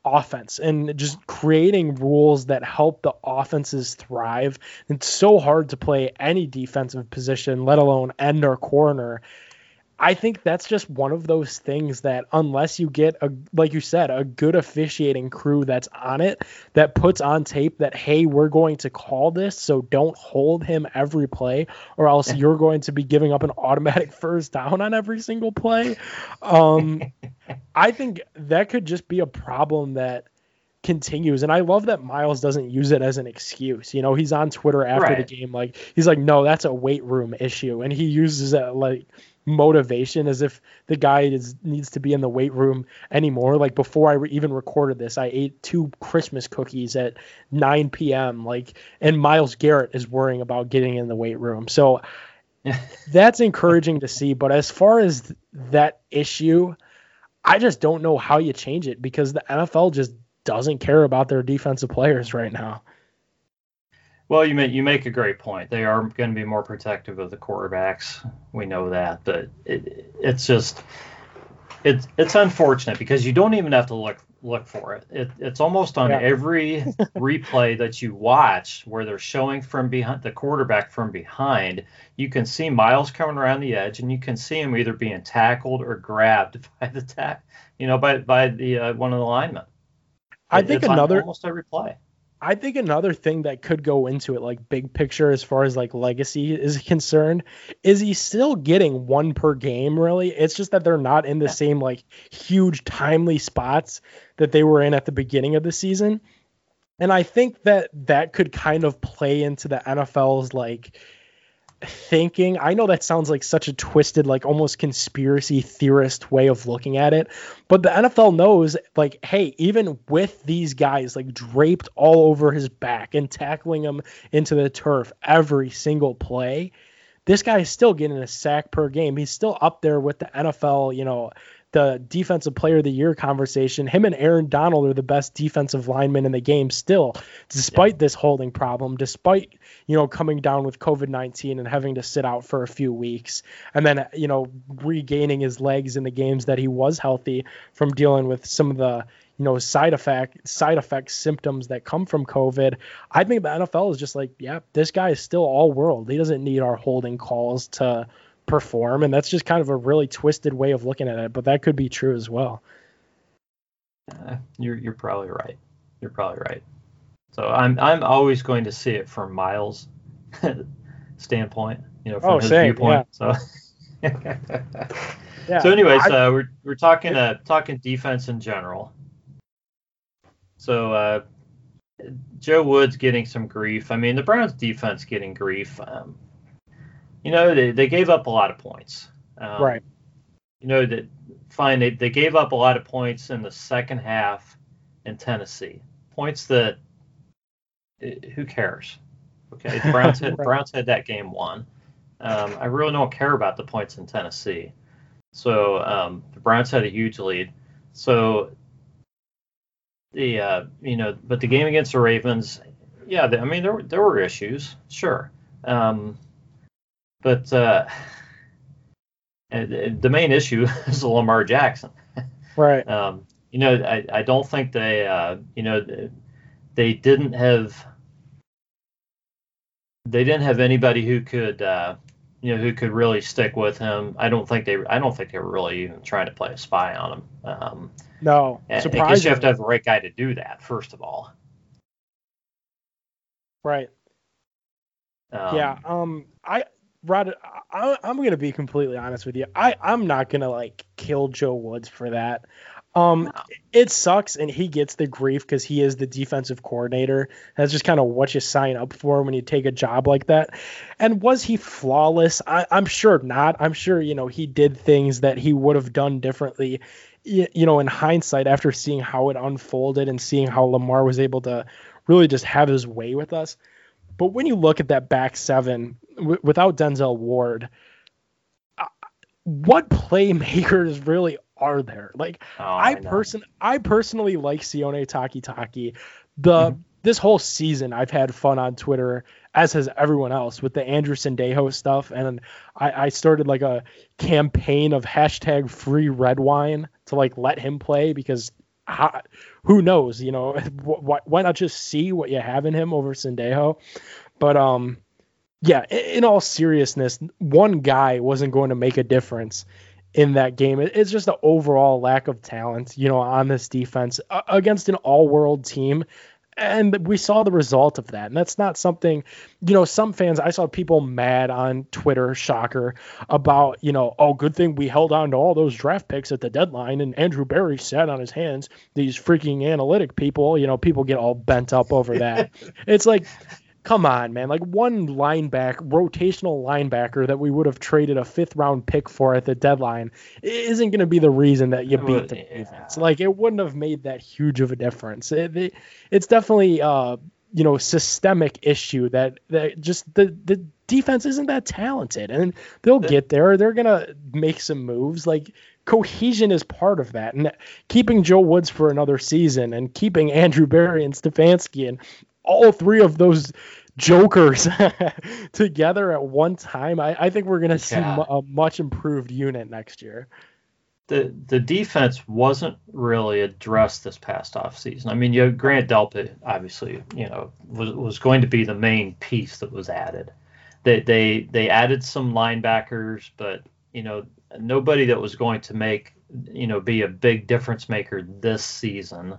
offense and just creating rules that help the offenses thrive. It's so hard to play any defensive position, let alone end or corner. I think that's just one of those things that unless you get, like you said, a good officiating crew that's on it, that puts on tape that, hey, we're going to call this, so don't hold him every play, or else you're going to be giving up an automatic first down on every single play. I think that could just be a problem that continues. And I love that Myles doesn't use it as an excuse. He's on Twitter after the game. Like, he's like, no, that's a weight room issue. And he uses it like motivation, as if the guy needs to be in the weight room anymore. Like, before I even recorded this, I ate 2 Christmas cookies at 9 p.m. Like, and Myles Garrett is worrying about getting in the weight room. So that's encouraging to see. But as far as that issue, I just don't know how you change it, because the NFL just doesn't care about their defensive players right now. Well, you make a great point. They are going to be more protective of the quarterbacks. We know that, but it's unfortunate because you don't even have to look for it. It's almost on every replay that you watch where they're showing from behind the quarterback from behind. You can see Myles coming around the edge, and you can see him either being tackled or grabbed by the by the one of the linemen. Almost every play. I think another thing that could go into it, like big picture, as far as like legacy is concerned, is he's still getting one per game. Really. It's just that they're not in the same like huge timely spots that they were in at the beginning of the season. And I think that could kind of play into the NFL's like thinking, I know that sounds like such a twisted, like almost conspiracy theorist way of looking at it, but the NFL knows, like, hey, even with these guys like draped all over his back and tackling him into the turf every single play, this guy is still getting a sack per game. He's still up there with the NFL, you know, the defensive player of the year conversation. Him and Aaron Donald are the best defensive linemen in the game still, despite this holding problem, despite, you know, coming down with COVID-19 and having to sit out for a few weeks, and then, you know, regaining his legs in the games that he was healthy from dealing with some of the, you know, side effects, symptoms that come from COVID. I think the NFL is just like, yeah, this guy is still all world. He doesn't need our holding calls to perform. And that's just kind of a really twisted way of looking at it, but that could be true as well. You're probably right. You're probably right. So I'm always going to see it from Myles' standpoint, you know, from his viewpoint. Yeah. So. So anyways, we're talking talking defense in general. So Joe Woods getting some grief. I mean, the Browns defense getting grief. You know, they gave up a lot of points. Right. You know, they gave up a lot of points in the second half in Tennessee. Points that, who cares? Okay, the Browns had, Browns had that game won. I really don't care about the points in Tennessee. So the Browns had a huge lead. So the you know, but the game against the Ravens, yeah, I mean there were issues, sure, but the main issue is Lamar Jackson, right? You know, I don't think they you know, they didn't have anybody who could you know, who could really stick with him. I don't think they were really even trying to play a spy on him. No, I guess you have to have the right guy to do that, first of all. Right. Yeah. Rod, I'm gonna be completely honest with you. I'm not gonna like kill Joe Woods for that. It sucks, and he gets the grief because he is the defensive coordinator. That's just kind of what you sign up for when you take a job like that. And was he flawless? I'm sure not. I'm sure, you know, he did things that he would have done differently, you know, in hindsight, after seeing how it unfolded and seeing how Lamar was able to really just have his way with us. But when you look at that back seven without Denzel Ward, what playmakers really are there? Like, I personally like Sione Takitaki. This whole season, I've had fun on Twitter, as has everyone else, with the Andrew Sendejo stuff. And I started like a campaign of hashtag free red wine to like let him play, because who knows, you know, why not just see what you have in him over Sendejo? But yeah, in all seriousness, one guy wasn't going to make a difference in that game. It's just the overall lack of talent, you know, on this defense against an all-world team. And we saw the result of that. And that's not something, you know, some fans, I saw people mad on Twitter, shocker, about, you know, oh, good thing we held on to all those draft picks at the deadline and Andrew Berry sat on his hands. These freaking analytic people, you know, people get all bent up over that. It's like, come on, man. Like, one rotational linebacker that we would have traded a fifth-round pick for at the deadline isn't going to be the reason that you beat the defense. Like, it wouldn't have made that huge of a difference. It's definitely, you know, systemic issue that just the defense isn't that talented. And they'll get there. They're going to make some moves. Like, cohesion is part of that. And keeping Joe Woods for another season and keeping Andrew Berry and Stefanski and all three of those jokers together at one time, I think we're going to see a much improved unit next year. The defense wasn't really addressed this past offseason. I mean, you know, Grant Delpit, obviously, you know, was going to be the main piece that was added. They added some linebackers, but, you know, nobody that was going to make, you know, be a big difference maker this season.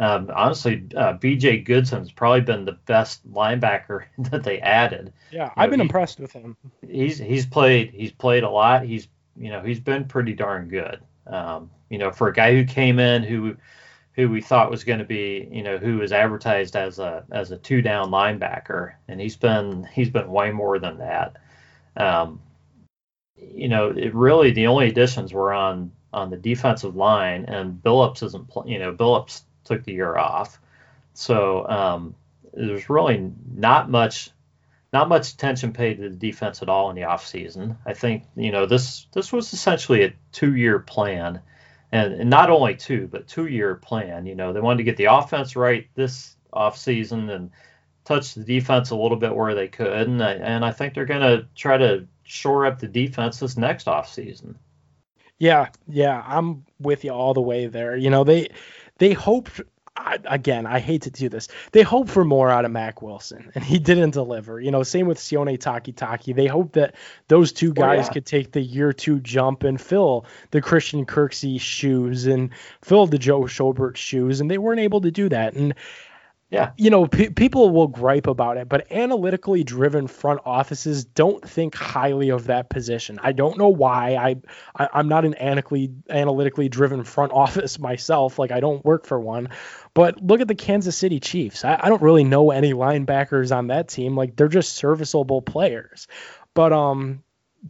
Honestly, B.J. Goodson's probably been the best linebacker that they added. Yeah, you know, I've been impressed with him. He's played a lot. He's been pretty darn good. You know, for a guy who came in who who we thought was going to be, you know, who was advertised as a two down linebacker, and he's been way more than that. You know, it really, the only additions were on the defensive line, and Billups isn't, you know, Billups took the year off, so there's really not much attention paid to the defense at all in the offseason. I think, you know, this was essentially a 2-year plan, and not only 2, but 2-year plan. You know, they wanted to get the offense right this offseason and touch the defense a little bit where they could, and I think they're going to try to shore up the defense this next offseason. Yeah, I'm with you all the way there. You know, they hoped, again, I hate to do this, they hoped for more out of Mack Wilson, and he didn't deliver. You know, same with Sione Takitaki. They hoped that those two guys could take the year 2 jump and fill the Christian Kirksey shoes and fill the Joe Schobert shoes, and they weren't able to do that. And yeah, you know, people will gripe about it, but analytically driven front offices don't think highly of that position. I don't know why. I'm not an analytically driven front office myself. Like, I don't work for one. But look at the Kansas City Chiefs. I don't really know any linebackers on that team. Like, they're just serviceable players. But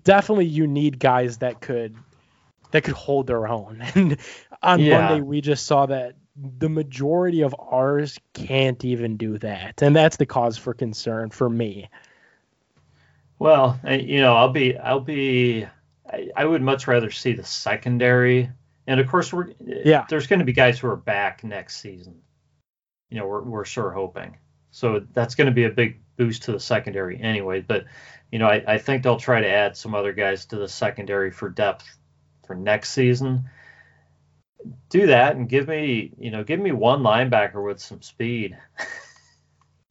definitely you need guys that could hold their own. And on Monday we just saw that the majority of ours can't even do that. And that's the cause for concern for me. Well, you know, I would much rather see the secondary. And of course there's going to be guys who are back next season. You know, we're sure hoping. So that's going to be a big boost to the secondary anyway. But, you know, I think they'll try to add some other guys to the secondary for depth for next season. Do that and give me one linebacker with some speed,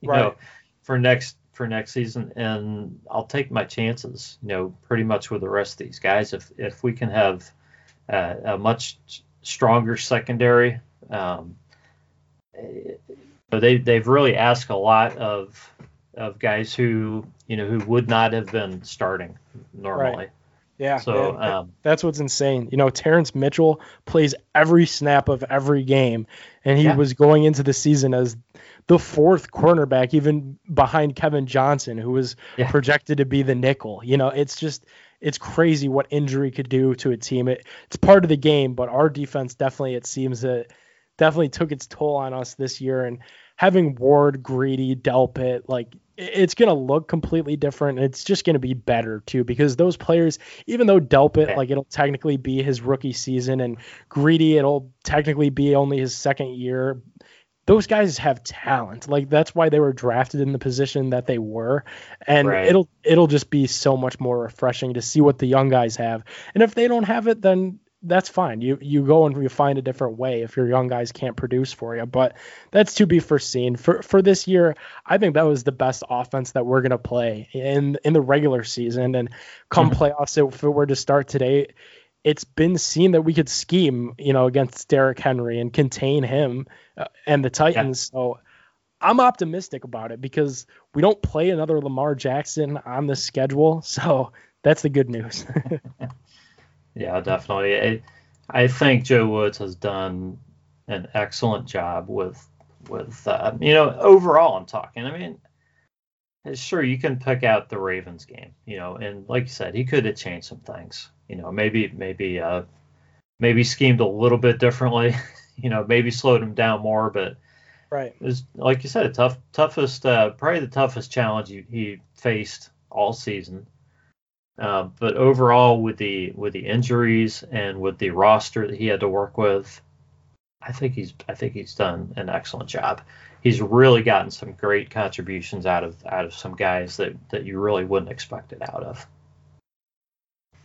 you know, for next season, and I'll take my chances. You know, pretty much with the rest of these guys, if we can have a much stronger secondary, but they've really asked a lot of guys who, you know, who would not have been starting normally. Right. Yeah, so man, that's what's insane. You know, Terrence Mitchell plays every snap of every game, and he was going into the season as the 4th cornerback, even behind Kevin Johnson, who was projected to be the nickel. You know, it's crazy what injury could do to a team. It's part of the game, but our defense definitely took its toll on us this year. And having Ward, Greedy, Delpit, like, it's going to look completely different. And it's just going to be better too, because those players, even though Delpit, like, it'll technically be his rookie season, and Greedy, it'll technically be only his second year. Those guys have talent. Like, that's why they were drafted in the position that they were. And it'll just be so much more refreshing to see what the young guys have. And if they don't have it, then that's fine. You go and you find a different way if your young guys can't produce for you, but that's to be foreseen. For this year, I think that was the best offense that we're going to play in the regular season, and come playoffs, if it were to start today, it's been seen that we could scheme, you know, against Derrick Henry and contain him and the Titans. Yeah. So I'm optimistic about it because we don't play another Lamar Jackson on the schedule. So that's the good news. Yeah, definitely. I think Joe Woods has done an excellent job with you know, overall I'm talking. I mean, sure, you can pick out the Ravens game, you know, and like you said, he could have changed some things. You know, maybe schemed a little bit differently, you know, maybe slowed him down more, but it was, like you said, probably the toughest challenge he faced all season. But overall, with the injuries and with the roster that he had to work with, I think he's done an excellent job. He's really gotten some great contributions out of some guys that you really wouldn't expect it out of.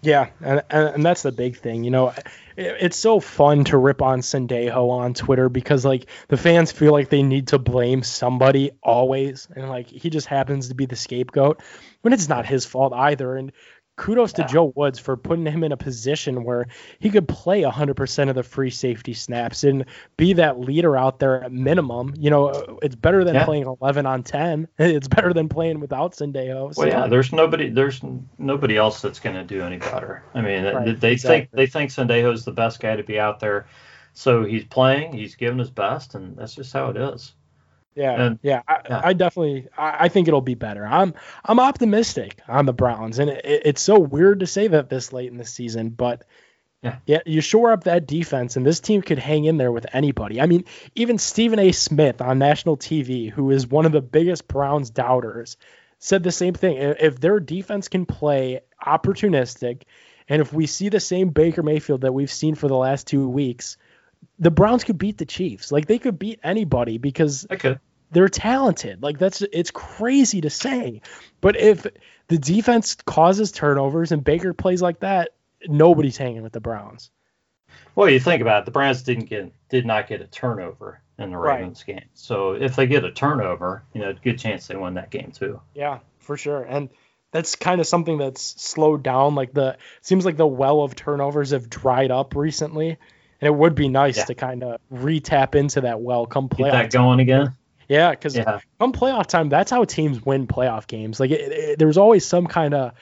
Yeah, and that's the big thing. You know, it's so fun to rip on Sendejo on Twitter because, like, the fans feel like they need to blame somebody always, and, like, he just happens to be the scapegoat when it's not his fault either. And kudos to Joe Woods for putting him in a position where he could play 100% of the free safety snaps and be that leader out there at minimum. You know, it's better than playing 11 on 10. It's better than playing without Sendejo. So. Well, yeah, there's nobody else that's going to do any better. I mean, they think Sendejo is the best guy to be out there. So he's playing, he's giving his best, and that's just how it is. I think it'll be better. I'm optimistic on the Browns, and it's so weird to say that this late in the season, but you shore up that defense, and this team could hang in there with anybody. I mean, even Stephen A. Smith on national TV, who is one of the biggest Browns doubters, said the same thing. If their defense can play opportunistic, and if we see the same Baker Mayfield that we've seen for the last 2 weeks, the Browns could beat the Chiefs. Like, they could beat anybody because they're talented. Like, it's crazy to say. But if the defense causes turnovers and Baker plays like that, nobody's hanging with the Browns. Well, you think about it. The Browns did not get a turnover in the Ravens game. So if they get a turnover, good chance they won that game too. Yeah, for sure. And that's kind of something that's slowed down. Like, seems like the well of turnovers have dried up recently. And it would be nice to kind of re-tap into that well come playoff. Get that going again? Yeah, because come playoff time, that's how teams win playoff games. Like, there's always some kind of,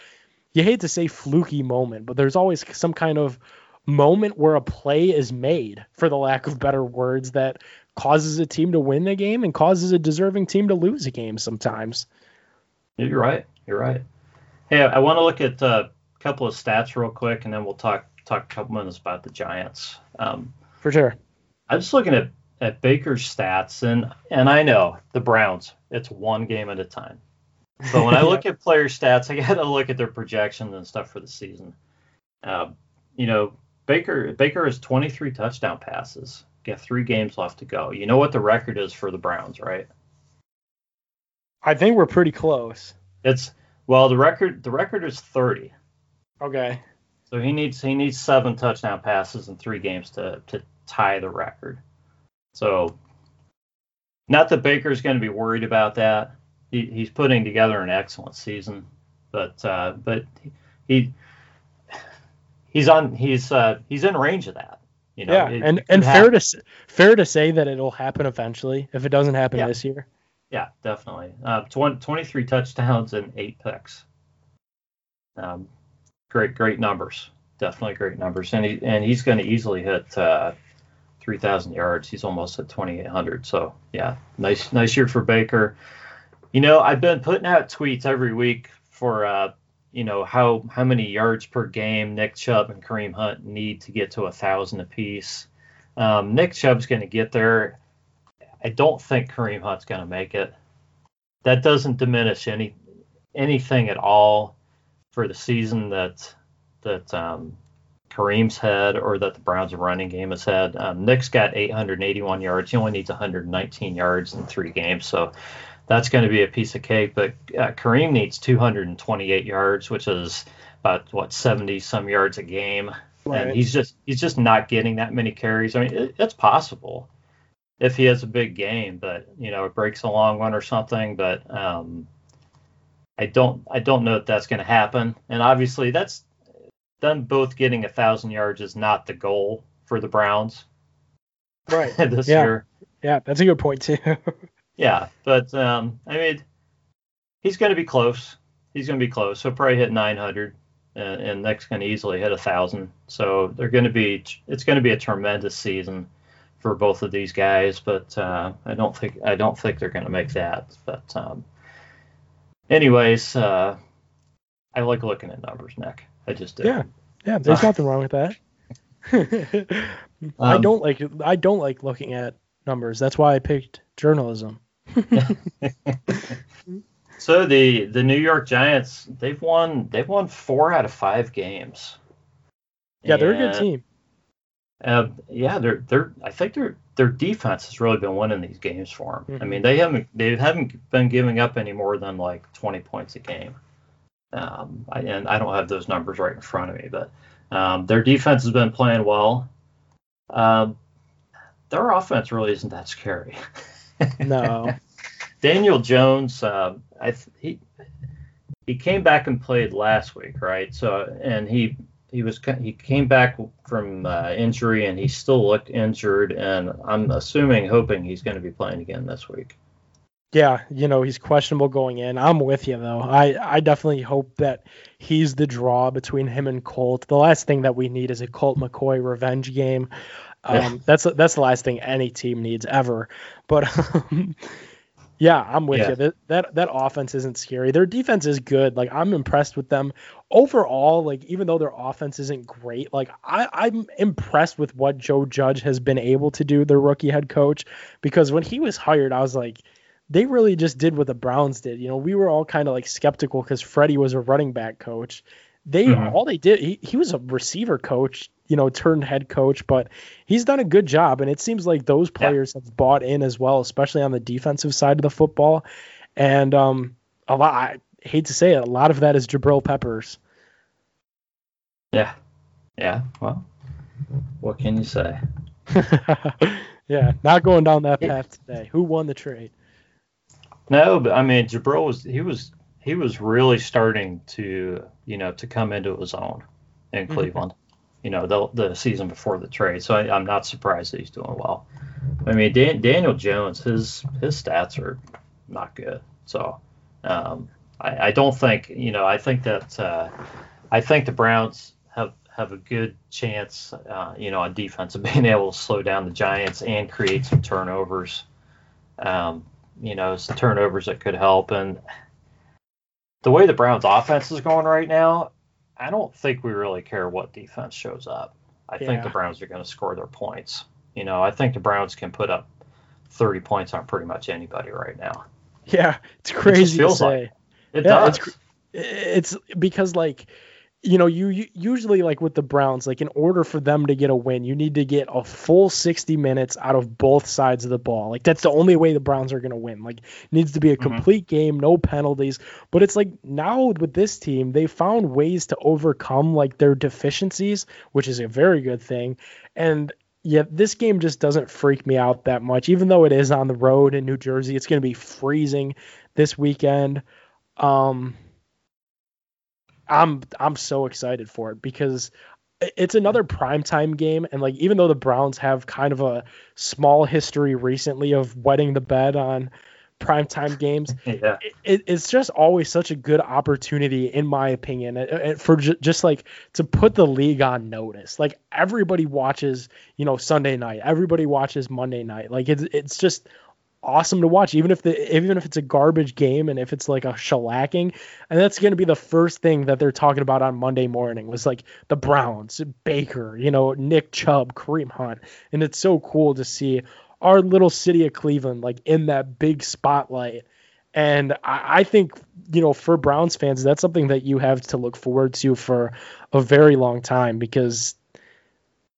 you hate to say fluky moment, but there's always some kind of moment where a play is made, for the lack of better words, that causes a team to win the game and causes a deserving team to lose a game sometimes. You're right. Hey, I want to look at a couple of stats real quick, and then we'll talk a couple minutes about the Giants. For sure. I'm just looking at Baker's stats, and I know the Browns, it's one game at a time. But when I look at player stats, I got to look at their projections and stuff for the season. Baker has 23 touchdown passes. Got 3 games left to go. You know what the record is for the Browns, right? I think we're pretty close. The record is 30. Okay. So he needs 7 touchdown passes in 3 games to tie the record. So, not that Baker's going to be worried about that. He's putting together an excellent season, but he's in range of that. And fair to say that it'll happen eventually if it doesn't happen this year. Yeah, definitely. 23 touchdowns and 8 picks. Great numbers. Definitely great numbers. And he's going to easily hit 3,000 yards. He's almost at 2,800. So, yeah, nice year for Baker. I've been putting out tweets every week for, how many yards per game Nick Chubb and Kareem Hunt need to get to 1,000 apiece. Nick Chubb's going to get there. I don't think Kareem Hunt's going to make it. That doesn't diminish anything at all for the season that Kareem's had, or that the Browns' running game has had. Nick's got 881 yards. He only needs 119 yards in 3 games, so that's going to be a piece of cake. But Kareem needs 228 yards, which is about 70-some yards a game, and he's just not getting that many carries. I mean, it's possible if he has a big game, but it breaks a long one or something, but. I don't know if that's going to happen. And obviously, that's them both getting 1,000 yards is not the goal for the Browns. Right. This year. Yeah, that's a good point, too. Yeah, but, he's going to be close. He's going to be close. He'll probably hit 900, and Nick's going to easily hit 1,000. So it's going to be a tremendous season for both of these guys, but I don't think they're going to make that. But, anyways, I like looking at numbers, Nick. I just do. Yeah. There's nothing wrong with that. I don't like looking at numbers. That's why I picked journalism. So the New York Giants, they've won 4 out of 5 games. Yeah, they're a good team. Their defense has really been winning these games for them. Mm-hmm. I mean, they haven't been giving up any more than like 20 points a game. And I don't have those numbers right in front of me, but their defense has been playing well. Their offense really isn't that scary. No. Daniel Jones, he came back and played last week, right? So, and he came back from injury, and he still looked injured, and I'm hoping he's going to be playing again this week. Yeah, he's questionable going in. I'm with you, though. I definitely hope that he's the draw between him and Colt. The last thing that we need is a Colt McCoy revenge game. That's the last thing any team needs ever. But yeah, I'm with you. That offense isn't scary. Their defense is good. Like, I'm impressed with them overall. Like, even though their offense isn't great, like I'm impressed with what Joe Judge has been able to do, their rookie head coach, because when he was hired, I was like, they really just did what the Browns did. You know, we were all kind of like skeptical because Freddie was a running back coach. All they did, he was a receiver coach, you know, turned head coach, but he's done a good job. And it seems like those players have bought in as well, especially on the defensive side of the football. And I hate to say it, a lot of that is Jabril Peppers. Yeah. Yeah. Well, what can you say? Yeah. Not going down that path today. Who won the trade? No, but I mean, Jabril was really starting to, you know, to come into his own in Cleveland, you know, the season before the trade. So I'm not surprised that he's doing well. I mean, Daniel Jones, his stats are not good. So I don't think, you know, I think the Browns have a good chance, you know, on defense of being able to slow down the Giants and create some turnovers. You know, it's the turnovers that could help. And the way the Browns' offense is going right now, I don't think we really care what defense shows up. I think the Browns are going to score their points. You know, I think the Browns can put up 30 points on pretty much anybody right now. Yeah, it's crazy to say. Like it does. It's because, like, you know, you usually, like with the Browns, like in order for them to get a win, you need to get a full 60 minutes out of both sides of the ball. Like, that's the only way the Browns are going to win. Like, it needs to be a complete game, no penalties. But it's like now with this team, they found ways to overcome like their deficiencies, which is a very good thing. And this game just doesn't freak me out that much, even though it is on the road in New Jersey. It's going to be freezing this weekend. I'm so excited for it because it's another primetime game. And like, even though the Browns have kind of a small history recently of wetting the bed on primetime games, it's just always such a good opportunity, in my opinion, for just like to put the league on notice. Like, everybody watches, you know, Sunday night, everybody watches Monday night. Like, it's just awesome to watch, even if it's a garbage game and if it's like a shellacking. And that's going to be the first thing that they're talking about on Monday morning was like the Browns, Baker, you know, Nick Chubb, Kareem Hunt. And it's so cool to see our little city of Cleveland like in that big spotlight. And I think, you know, for Browns fans, that's something that you have to look forward to for a very long time, because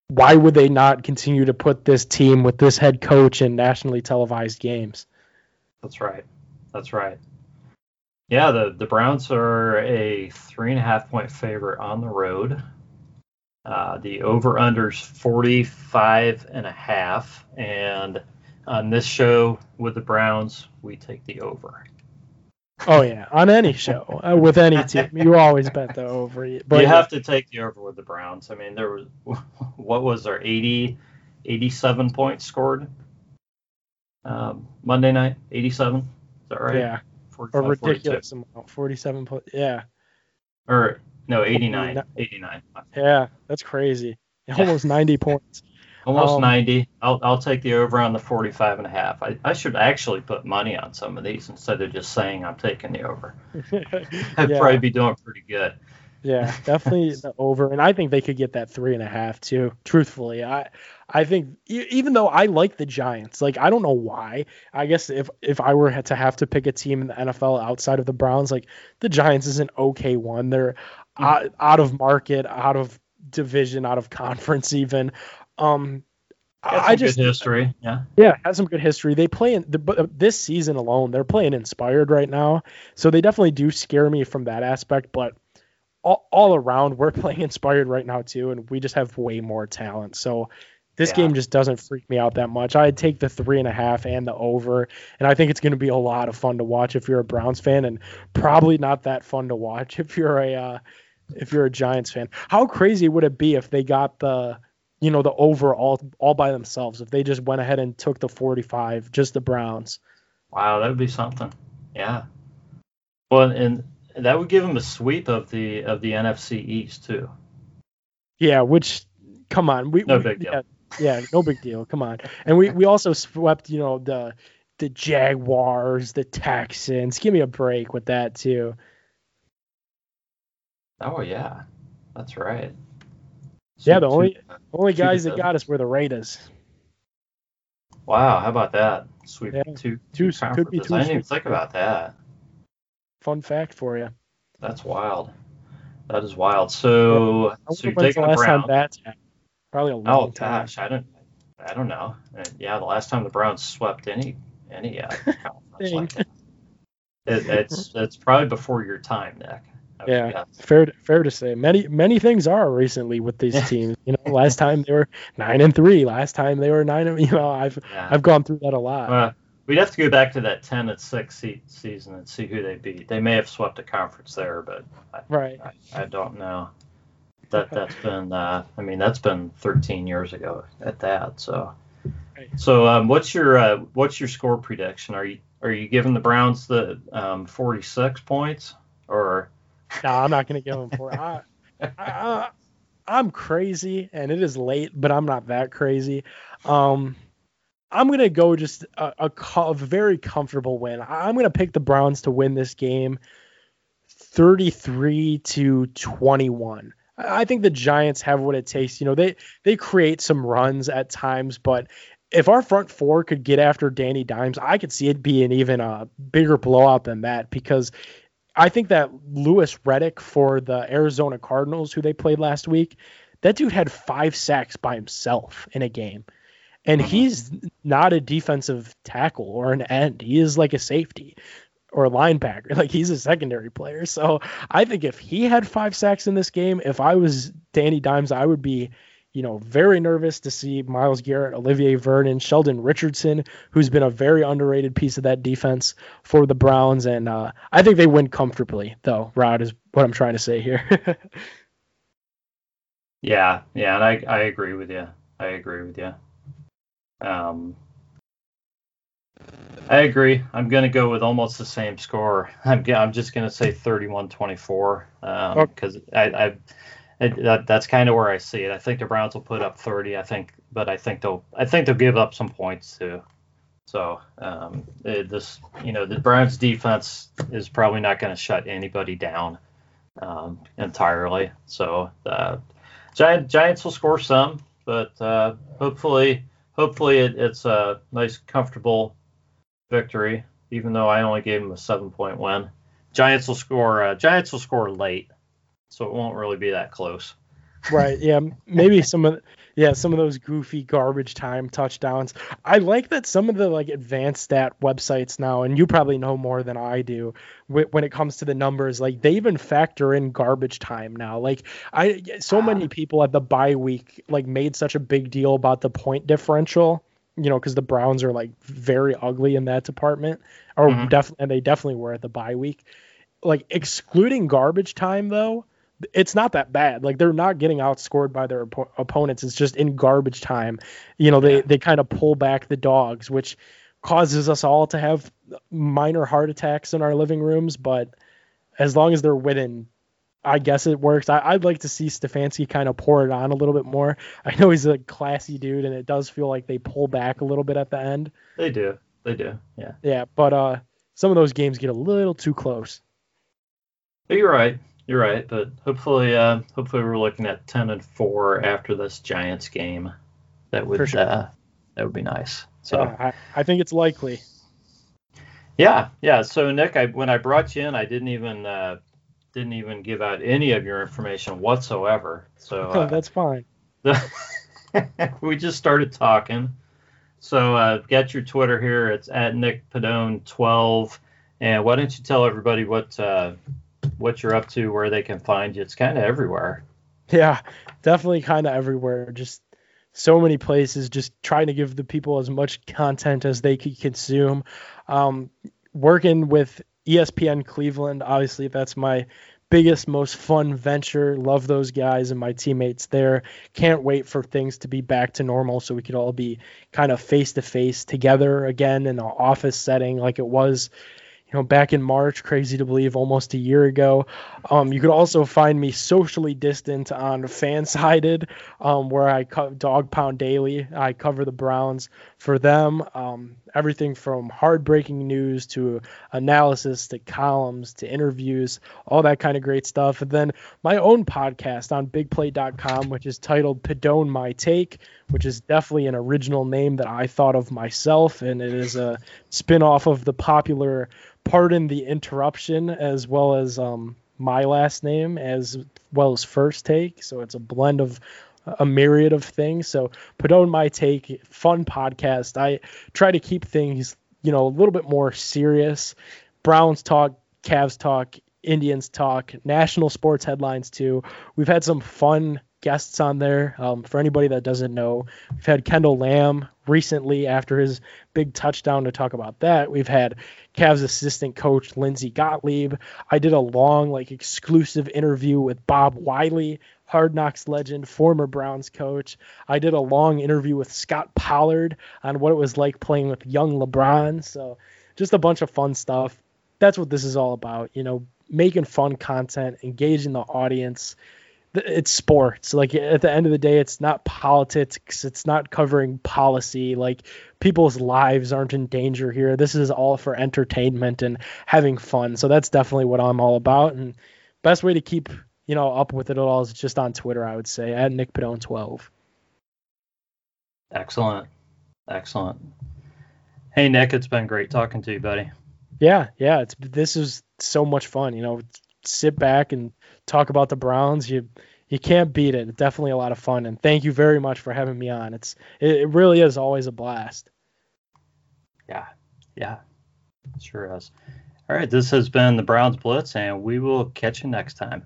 why would they not continue to put this team with this head coach in nationally televised games? That's right. Yeah, the Browns are a 3.5-point favorite on the road. The over-under's 45.5. And on this show with the Browns, we take the over. Oh, yeah. On any show, with any team, you always bet the over. But you have to take the over with the Browns. I mean, there was, what was there, 87 points scored Monday night? 87? Is that right? Yeah. A ridiculous amount. 47 points. Yeah. Or, no, 89. 89. Yeah, that's crazy. Almost 90 points. Almost 90. I'll take the over on the 45.5. I should actually put money on some of these instead of just saying I'm taking the over. I'd probably be doing pretty good. Yeah, definitely the over. And I think they could get that 3.5 too, truthfully. I think, even though I like the Giants, like, I don't know why. I guess if I were to have to pick a team in the NFL outside of the Browns, like, the Giants is an okay one. They're out of market, out of division, out of conference even. Good history. Yeah, has some good history. They play in this season alone, they're playing inspired right now, so they definitely do scare me from that aspect. But all around, we're playing inspired right now too, and we just have way more talent. So this game just doesn't freak me out that much. I'd take the 3.5 and the over, and I think it's going to be a lot of fun to watch if you're a Browns fan, and probably not that fun to watch if you're a Giants fan. How crazy would it be if they got the, you know, the over all by themselves, if they just went ahead and took the 45, just the Browns? Wow, that would be something. Yeah. Well, and that would give them a sweep of the NFC East too. Yeah, which, come on, no big deal. Yeah, Yeah, no big deal. Come on. And we also swept, you know, the Jaguars, the Texans. Give me a break with that too. Oh yeah, that's right. Yeah, the only guys that got us were the Raiders. Wow, how about that? Sweep yeah. two could be two. I didn't even think about that. Fun fact for you. That's wild. That is wild. So, yeah. So you're taking the last Browns. Time that's happened. Probably a long time. Oh gosh, I don't know. Yeah, the last time the Browns swept any conference like that. It's probably before your time, Nick. Yeah, fair to say. Many things are recently with these teams. You know, last time they were 9-3. Last time they were 9. You know, I've gone through that a lot. We'd have to go back to that 10-6 season and see who they beat. They may have swept a conference there, but I don't know. That's been that's been 13 years ago at that. So what's your score prediction? Are you giving the Browns the 46 points or? No, I'm not going to give them 4. I'm crazy, and it is late, but I'm not that crazy. I'm going to go just a very comfortable win. I'm going to pick the Browns to win this game 33-21. I think the Giants have what it takes. You know, they create some runs at times, but if our front four could get after Danny Dimes, I could see it be an even bigger blowout than that, because I think that Louis Reddick for the Arizona Cardinals, who they played last week, that dude had 5 sacks by himself in a game. And he's not a defensive tackle or an end. He is like a safety or a linebacker. Like, he's a secondary player. So I think if he had 5 sacks in this game, if I was Danny Dimes, I would be, you know, very nervous to see Myles Garrett, Olivier Vernon, Sheldon Richardson, who's been a very underrated piece of that defense for the Browns. And I think they win comfortably, though, Rod, is what I'm trying to say here. Yeah, and I agree with you. I agree. I'm going to go with almost the same score. I'm just going to say 31-24 because that's kind of where I see it. I think the Browns will put up 30. I think they'll give up some points too. So the Browns defense is probably not going to shut anybody down entirely. So Giants will score some, but hopefully it's a nice, comfortable victory. Even though I only gave them a 7-point win, Giants will score. Giants will score late. So it won't really be that close. Right. Yeah. Maybe some of those goofy garbage time touchdowns. I like that some of the like advanced stat websites now, and you probably know more than I do when it comes to the numbers, like they even factor in garbage time now. Like many people at the bye week, like made such a big deal about the point differential, you know, cause the Browns are like very ugly in that department or and they definitely were at the bye week. Like excluding garbage time though, it's not that bad. Like they're not getting outscored by their opponents. It's just in garbage time, you know, they kind of pull back the dogs, which causes us all to have minor heart attacks in our living rooms. But as long as they're winning, I guess it works. I'd like to see Stefanski kind of pour it on a little bit more. I know he's a classy dude, and it does feel like they pull back a little bit at the end. They do. Yeah. Yeah. But some of those games get a little too close. You're right, but hopefully we're looking at 10-4 after this Giants game. That would sure. That would be nice. So yeah, I think it's likely. Yeah. So Nick, when I brought you in, I didn't even give out any of your information whatsoever. So that's fine. We just started talking. So get your Twitter here. It's at Nick Padone 12. And why don't you tell everybody what you're up to, where they can find you? It's kind of everywhere. Yeah, definitely kind of everywhere. Just so many places, just trying to give the people as much content as they could consume. Working with ESPN Cleveland, obviously that's my biggest, most fun venture. Love those guys and my teammates there. Can't wait for things to be back to normal so we could all be kind of face-to-face together again in an office setting like it was you know, back in March, crazy to believe, almost a year ago. You could also find me socially distant on Fansided, where I Dog Pound Daily. I cover the Browns for them. Everything from hard-breaking news to analysis to columns to interviews, all that kind of great stuff. And then my own podcast on BigPlay.com, which is titled Padone My Take, which is definitely an original name that I thought of myself, and it is a spin-off of the popular Pardon the Interruption, as well as my last name, as well as First Take. So it's a blend of a myriad of things. So Padone My Take, fun podcast. I try to keep things, you know, a little bit more serious. Browns talk, Cavs talk, Indians talk, national sports headlines too. We've had some fun guests on there. For anybody that doesn't know, we've had Kendall Lamb recently after his big touchdown to talk about that. We've had Cavs assistant coach Lindsey Gottlieb. I did a long, exclusive interview with Bob Wiley, Hard Knocks legend, former Browns coach. I did a long interview with Scott Pollard on what it was like playing with young LeBron. So just a bunch of fun stuff. That's what this is all about, you know, making fun content, engaging the audience. It's sports. Like, at the end of the day, it's not politics. It's not covering policy. Like, people's lives aren't in danger here. This is all for entertainment and having fun. So that's definitely what I'm all about. And best way to keep, you know, up with it all is just on Twitter, I would say, at Nick Padone 12. Excellent. Excellent. Hey, Nick, it's been great talking to you, buddy. Yeah. This is so much fun, you know. Sit back and talk about the Browns. You can't beat it. It's definitely a lot of fun, and thank you very much for having me on. It really is always a blast. Yeah, it sure is. All right, this has been the Browns Blitz, and we will catch you next time.